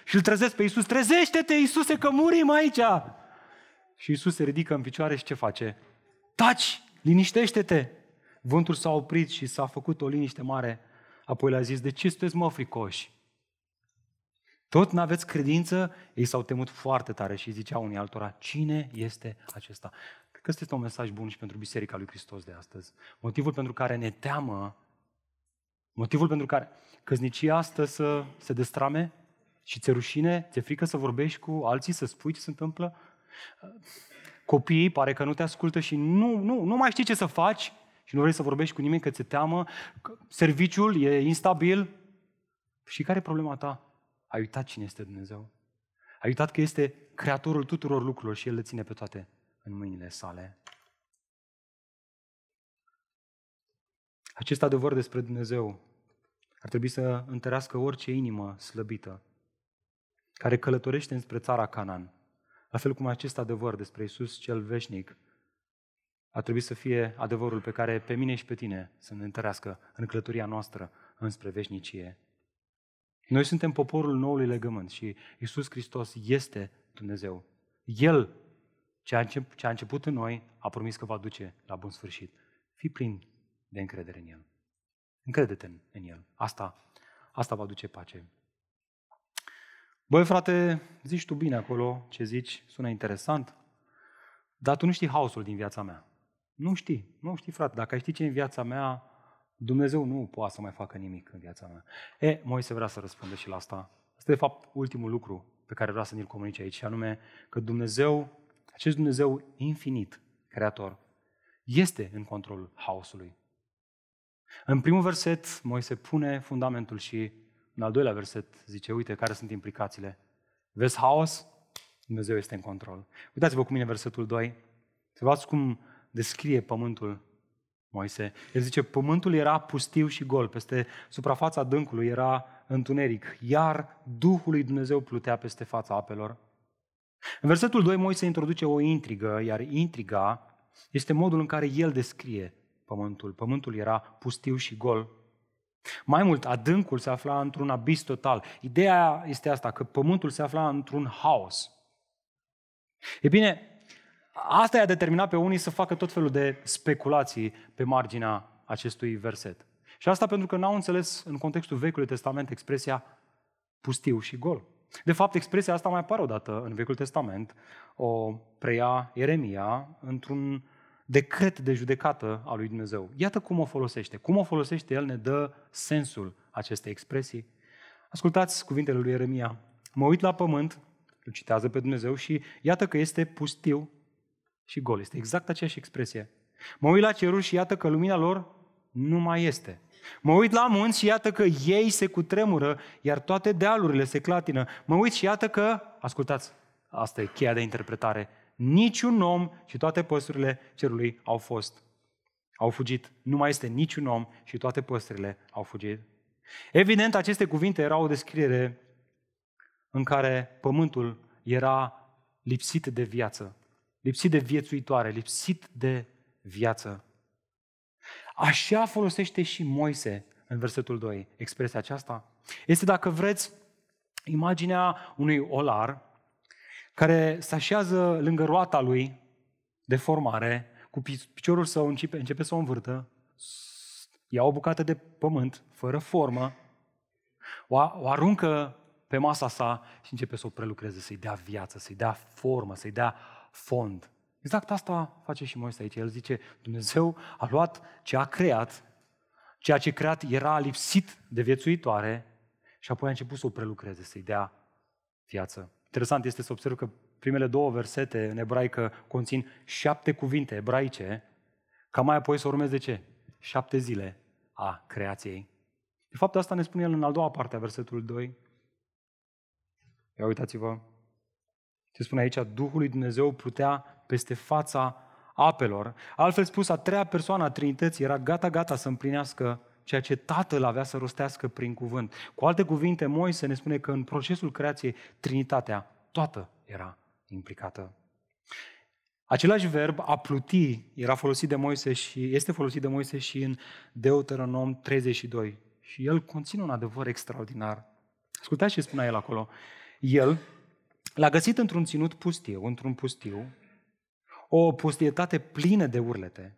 și îl trezesc pe Iisus. Trezește-te, Iisuse, că murim aici! Și Iisus se ridică în picioare și ce face? Taci! Liniștește-te! Vântul s-a oprit și s-a făcut o liniște mare. Apoi le-a zis, de ce sunteți, mă, fricoși? Tot n-aveți credință? Ei s-au temut foarte tare și ziceau unii altora, cine este acesta? Că ăsta este un mesaj bun și pentru Biserica lui Hristos de astăzi. Motivul pentru care ne teamă, motivul pentru care căsnicia asta să se destrame și ți-e rușine, ți-e frică să vorbești cu alții, să spui ce se întâmplă, copiii pare că nu te ascultă și nu, nu, nu mai știi ce să faci și nu vrei să vorbești cu nimeni că ți-e teamă, serviciul e instabil. Și care e problema ta? Ai uitat cine este Dumnezeu. Ai uitat că este Creatorul tuturor lucrurilor și El le ține pe toate în mâinile Sale. Acest adevăr despre Dumnezeu ar trebui să întărească orice inimă slăbită care călătorește înspre țara Canaan. La fel cum acest adevăr despre Iisus cel veșnic ar trebui să fie adevărul pe care pe mine și pe tine să ne întărească în călătoria noastră înspre veșnicie. Noi suntem poporul noului legământ și Iisus Hristos este Dumnezeu. El Ce a început în noi, a promis că va duce la bun sfârșit. Fii plin de încredere în El. Încrede-te în El. Asta, asta va duce pace. Băi, frate, zici tu bine acolo ce zici, sună interesant, dar tu nu știi haosul din viața mea. Nu știi, nu știi, frate. Dacă ai ști ce e în viața mea, Dumnezeu nu poate să mai facă nimic în viața mea. E, Moise vrea să răspundă și la asta. Asta e, de fapt, ultimul lucru pe care vrea să ne-l comunice aici, anume că Dumnezeu, acest Dumnezeu infinit, creator, este în controlul haosului. În primul verset, Moise pune fundamentul și în al doilea verset zice, uite care sunt implicațiile. Vezi haos? Dumnezeu este în control. Uitați-vă cu mine versetul doi. Să vedeți cum descrie pământul Moise. El zice, pământul era pustiu și gol, peste suprafața adâncului era întuneric, iar Duhul lui Dumnezeu plutea peste fața apelor. În versetul doi, Moise introduce o intrigă, iar intriga este modul în care el descrie pământul. Pământul era pustiu și gol. Mai mult, adâncul se afla într-un abis total. Ideea este asta, că pământul se afla într-un haos. E bine, asta i-a determinat pe unii să facă tot felul de speculații pe marginea acestui verset. Și asta pentru că n-au înțeles în contextul Vechiului Testament expresia pustiu și gol. De fapt, expresia asta mai apare odată în Vechiul Testament, o preia Ieremia într-un decret de judecată a lui Dumnezeu. Iată cum o folosește. Cum o folosește el ne dă sensul acestei expresii. Ascultați cuvintele lui Ieremia. Mă uit la pământ, îl citează pe Dumnezeu, și iată că este pustiu și gol. Este exact aceeași expresie. Mă uit la ceruri și iată că lumina lor nu mai este. Mă uit la munți și iată că ei se cutremură, iar toate dealurile se clatină. Mă uit și iată că, ascultați, asta e cheia de interpretare, niciun om și toate păsările cerului au fost, au fugit. Nu mai este niciun om și toate păsările au fugit. Evident, aceste cuvinte erau o descriere în care pământul era lipsit de viață, lipsit de viețuitoare, lipsit de viață. Așa folosește și Moise în versetul doi, expresia aceasta. Este, dacă vreți, imaginea unui olar care se așează lângă roata lui de formare, cu piciorul său începe, începe să o învârtă, ia o bucată de pământ fără formă, o, o aruncă pe masa sa și începe să o prelucreze, să-i dea viață, să-i dea formă, să-i dea fond. Exact asta face și Moise aici. El zice, Dumnezeu a luat ce a creat, ceea ce a creat era lipsit de viețuitoare și apoi a început să o prelucreze, să-i dea viață. Interesant este să observ că primele două versete în ebraică conțin șapte cuvinte ebraice, ca mai apoi să urmeze ce? Șapte zile a creației. De fapt, asta ne spune el în a doua parte a versetului doi. Ia uitați-vă. Se spune aici, Duhul lui Dumnezeu plutea peste fața apelor. Altfel spus, a treia persoană a Trinității era gata-gata să împlinească ceea ce Tatăl avea să rostească prin cuvânt. Cu alte cuvinte, Moise ne spune că în procesul creației, Trinitatea toată era implicată. Același verb, a pluti, era folosit de Moise și este folosit de Moise și în Deuteronom treizeci și doi. Și el conține un adevăr extraordinar. Ascultați ce spunea el acolo. El l-a găsit într-un ținut pustiu, într-un pustiu, o pustietate plină de urlete.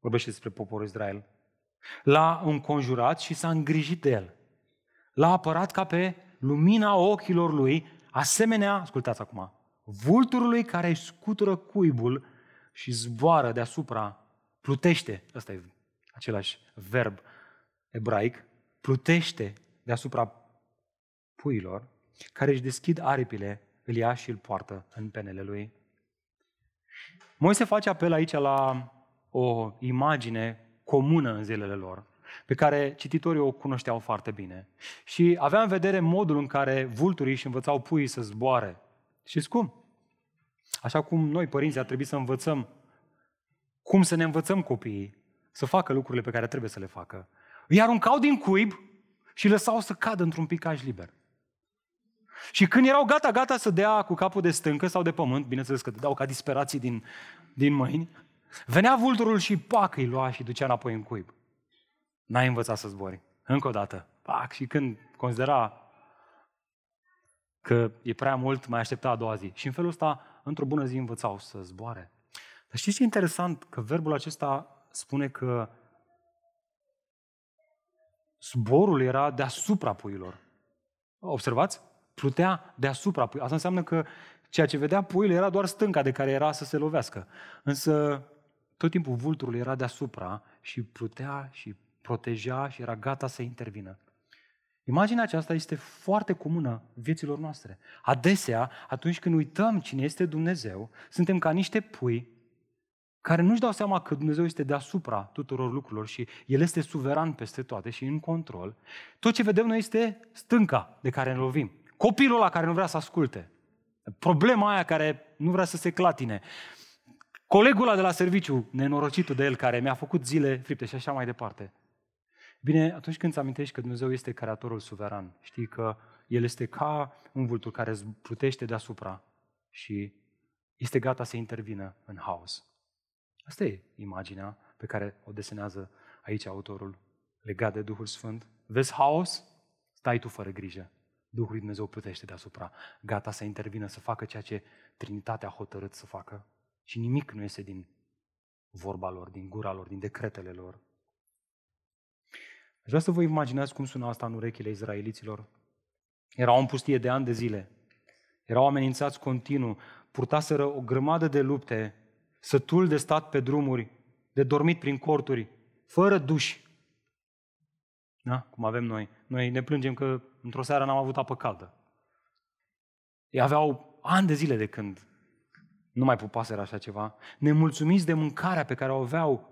Vorbește despre poporul Israel. L-a înconjurat și s-a îngrijit de el. L-a apărat ca pe lumina ochilor lui, asemenea, ascultați acum, vulturului care își scutură cuibul și zboară deasupra, plutește, ăsta e același verb ebraic, plutește deasupra puilor, care își deschid aripile, îl ia și îl poartă în penele lui. Moise face apel aici la o imagine comună în zilele lor, pe care cititorii o cunoșteau foarte bine. Și avea în vedere modul în care vulturii își învățau puii să zboare. Știți cum? Așa cum noi, părinții, ar trebui să învățăm cum să ne învățăm copiii să facă lucrurile pe care trebuie să le facă. Îi aruncau din cuib și lăsau să cadă într-un picaj liber. Și când erau gata-gata să dea cu capul de stâncă sau de pământ, bineînțeles că dădeau ca disperații din, din mâini, venea vulturul și pac îi lua și ducea înapoi în cuib. N-ai învățat să zbori. Încă o dată. Pac. Și când considera că e prea mult, mai aștepta a doua zi. Și în felul ăsta, într-o bună zi învățau să zboare. Dar știți ce e interesant? Că verbul acesta spune că zborul era deasupra puilor. Observați? Plutea deasupra puilor. Asta înseamnă că ceea ce vedea puile era doar stânca de care era să se lovească. Însă tot timpul vulturul era deasupra și plutea și proteja și era gata să intervină. Imaginea aceasta este foarte comună vieților noastre. Adesea, atunci când uităm cine este Dumnezeu, suntem ca niște pui care nu-și dau seama că Dumnezeu este deasupra tuturor lucrurilor și El este suveran peste toate și în control. Tot ce vedem noi este stânca de care ne lovim. Copilul ăla care nu vrea să asculte. Problema aia care nu vrea să se clatine. Colegul ăla de la serviciu, nenorocitul de el, care mi-a făcut zile fripte și așa mai departe. Bine, atunci când îți amintești că Dumnezeu este creatorul suveran, știi că El este ca un vultur care plutește deasupra și este gata să intervină în haos. Asta e imaginea pe care o desenează aici autorul legat de Duhul Sfânt. Vezi haos? Stai tu fără grijă. Duhul lui Dumnezeu plutește deasupra, gata să intervină, să facă ceea ce Trinitatea a hotărât să facă. Și nimic nu iese din vorba lor, din gura lor, din decretele lor. Aș vrea să vă imaginați cum suna asta în urechile izraeliților. Erau în pustie de ani de zile, erau amenințați continuu, purtaseră o grămadă de lupte sătul de stat pe drumuri, de dormit prin corturi, fără duși. Da? Cum avem noi. Noi ne plângem că într-o seară n-am avut apă caldă. Ei aveau ani de zile de când nu mai pupaseră așa ceva. Nemulțumiți de mâncarea pe care o aveau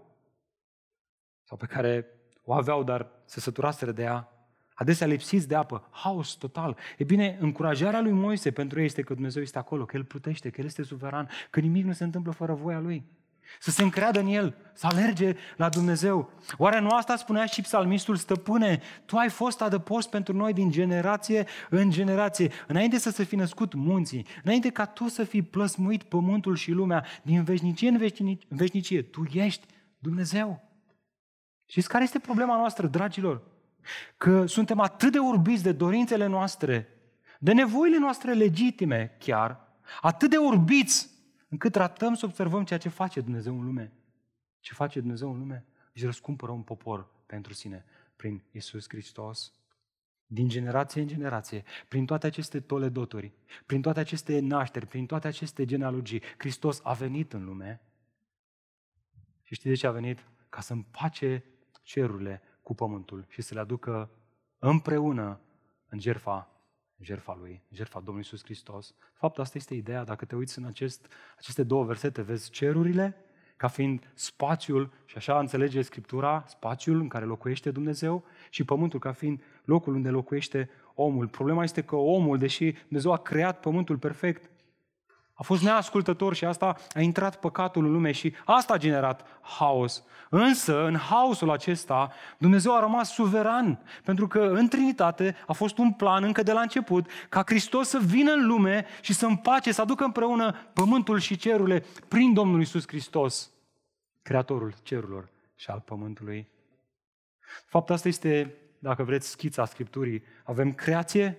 sau pe care o aveau, dar se săturaseră de ea. Adesea lipsiți de apă, haos total. E bine, încurajarea lui Moise pentru ei este că Dumnezeu este acolo, că El plutește, că El este suveran, că nimic nu se întâmplă fără voia Lui. Să se încreadă în El, să alerge la Dumnezeu. Oare nu asta spunea și psalmistul? Stăpâne, Tu ai fost adăpost pentru noi din generație în generație. Înainte să se fi născut munții, înainte ca Tu să fi plăsmuit pământul și lumea, din veșnicie în veșnicie, în veșnicie Tu ești Dumnezeu. Știți care este problema noastră, dragilor? Că suntem atât de orbiți de dorințele noastre, de nevoile noastre legitime chiar, atât de orbiți încât ratăm să observăm ceea ce face Dumnezeu în lume. Ce face Dumnezeu în lume? Își răscumpără un popor pentru sine prin Iisus Hristos. Din generație în generație, prin toate aceste toledoturi, prin toate aceste nașteri, prin toate aceste genealogii, Hristos a venit în lume. Și știți de ce a venit? Ca să împace cerurile cu pământul și să le aducă împreună în jertfa, în jertfa Lui, în jertfa Domnului Iisus Hristos. De fapt, asta este ideea, dacă te uiți în acest, aceste două versete, vezi cerurile ca fiind spațiul, și așa înțelege Scriptura, spațiul în care locuiește Dumnezeu și pământul ca fiind locul unde locuiește omul. Problema este că omul, deși Dumnezeu a creat pământul perfect, a fost neascultător și asta a intrat păcatul în lume și asta a generat haos. Însă, în haosul acesta, Dumnezeu a rămas suveran, pentru că în Trinitate a fost un plan încă de la început ca Hristos să vină în lume și să împace, să aducă împreună pământul și cerurile prin Domnul Iisus Hristos, Creatorul cerurilor și al pământului. De fapt, asta este, dacă vreți, schița Scripturii. Avem creație,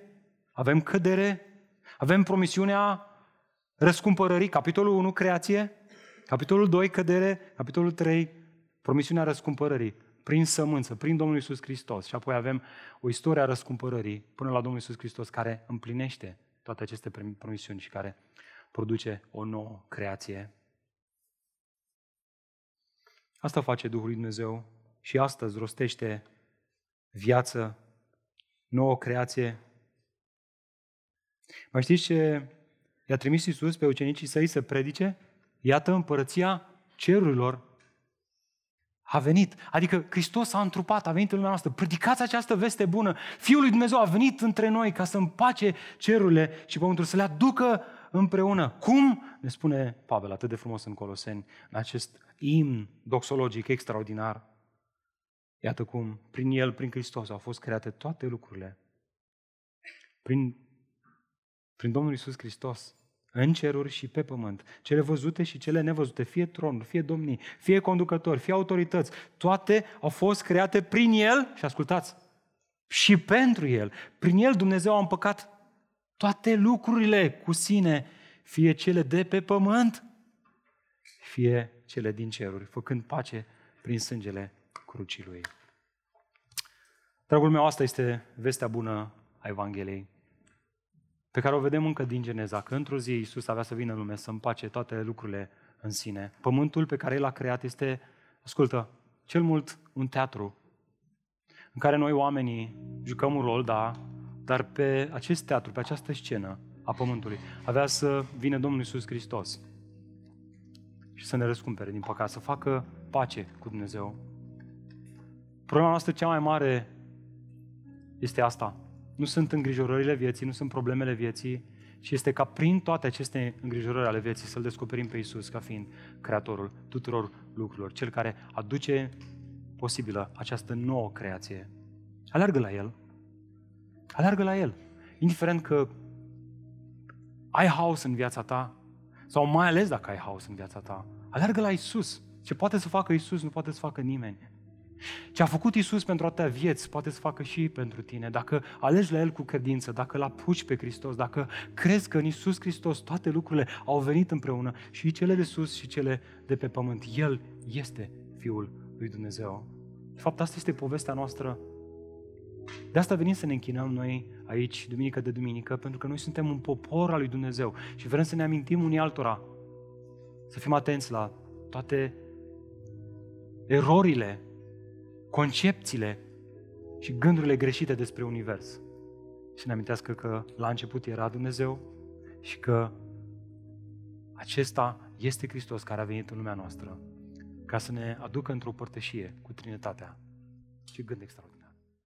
avem cădere, avem promisiunea răscumpărării, capitolul unu, creație, capitolul doi, cădere, capitolul trei, promisiunea răscumpărării, prin sămânță, prin Domnul Iisus Hristos. Și apoi avem o istorie a răscumpărării până la Domnul Iisus Hristos, care împlinește toate aceste promisiuni și care produce o nouă creație. Asta face Duhul lui Dumnezeu și astăzi rostește viață, nouă creație. Mai știți ce i-a trimis Iisus pe ucenicii săi să predice? Iată, împărăția cerurilor a venit. Adică Hristos a întrupat, a venit în lumea noastră. Predicați această veste bună. Fiul lui Dumnezeu a venit între noi ca să împace cerurile și pământul, să le aducă împreună. Cum? Ne spune Pavel atât de frumos în Coloseni, în acest imn doxologic extraordinar. Iată cum, prin El, prin Hristos, au fost create toate lucrurile. Prin, prin Domnul Iisus Hristos, în ceruri și pe pământ, cele văzute și cele nevăzute, fie tronuri, fie domnii, fie conducători, fie autorități, toate au fost create prin El, și ascultați, și pentru El. Prin El Dumnezeu a împăcat toate lucrurile cu sine, fie cele de pe pământ, fie cele din ceruri, făcând pace prin sângele crucii Lui. Dragul meu, asta este vestea bună a Evangheliei, pe care o vedem încă din Geneza, că într-o zi Iisus avea să vină în lume să împace toate lucrurile în sine. Pământul pe care El a creat este, ascultă, cel mult un teatru în care noi oamenii jucăm un rol, da, dar pe acest teatru, pe această scenă a pământului, avea să vină Domnul Iisus Hristos și să ne răscumpere din păcat, să facă pace cu Dumnezeu. Problema noastră cea mai mare este asta. Nu sunt îngrijorările vieții, nu sunt problemele vieții, ci este ca prin toate aceste îngrijorări ale vieții să-L descoperim pe Iisus ca fiind Creatorul tuturor lucrurilor, Cel care aduce posibilă această nouă creație. Alergă la El. Alergă la El. Indiferent că ai haos în viața ta, sau mai ales dacă ai haos în viața ta, alergă la Iisus. Ce poate să facă Iisus, nu poate să facă nimeni. Ce a făcut Iisus pentru atâtea vieți, poate să facă și pentru tine. Dacă alegi la El cu credință, dacă Îl apuci pe Hristos, dacă crezi că în Iisus Hristos toate lucrurile au venit împreună, și cele de sus și cele de pe pământ. El este Fiul lui Dumnezeu. De fapt, asta este povestea noastră. De asta venim să ne închinăm noi aici, duminică de duminică, pentru că noi suntem un popor al lui Dumnezeu și vrem să ne amintim unii altora. Să fim atenți la toate erorile, concepțiile și gândurile greșite despre univers. Și ne amintească că la început era Dumnezeu și că acesta este Hristos care a venit în lumea noastră ca să ne aducă într-o părtășie cu Trinitatea. Ce gând extraordinar!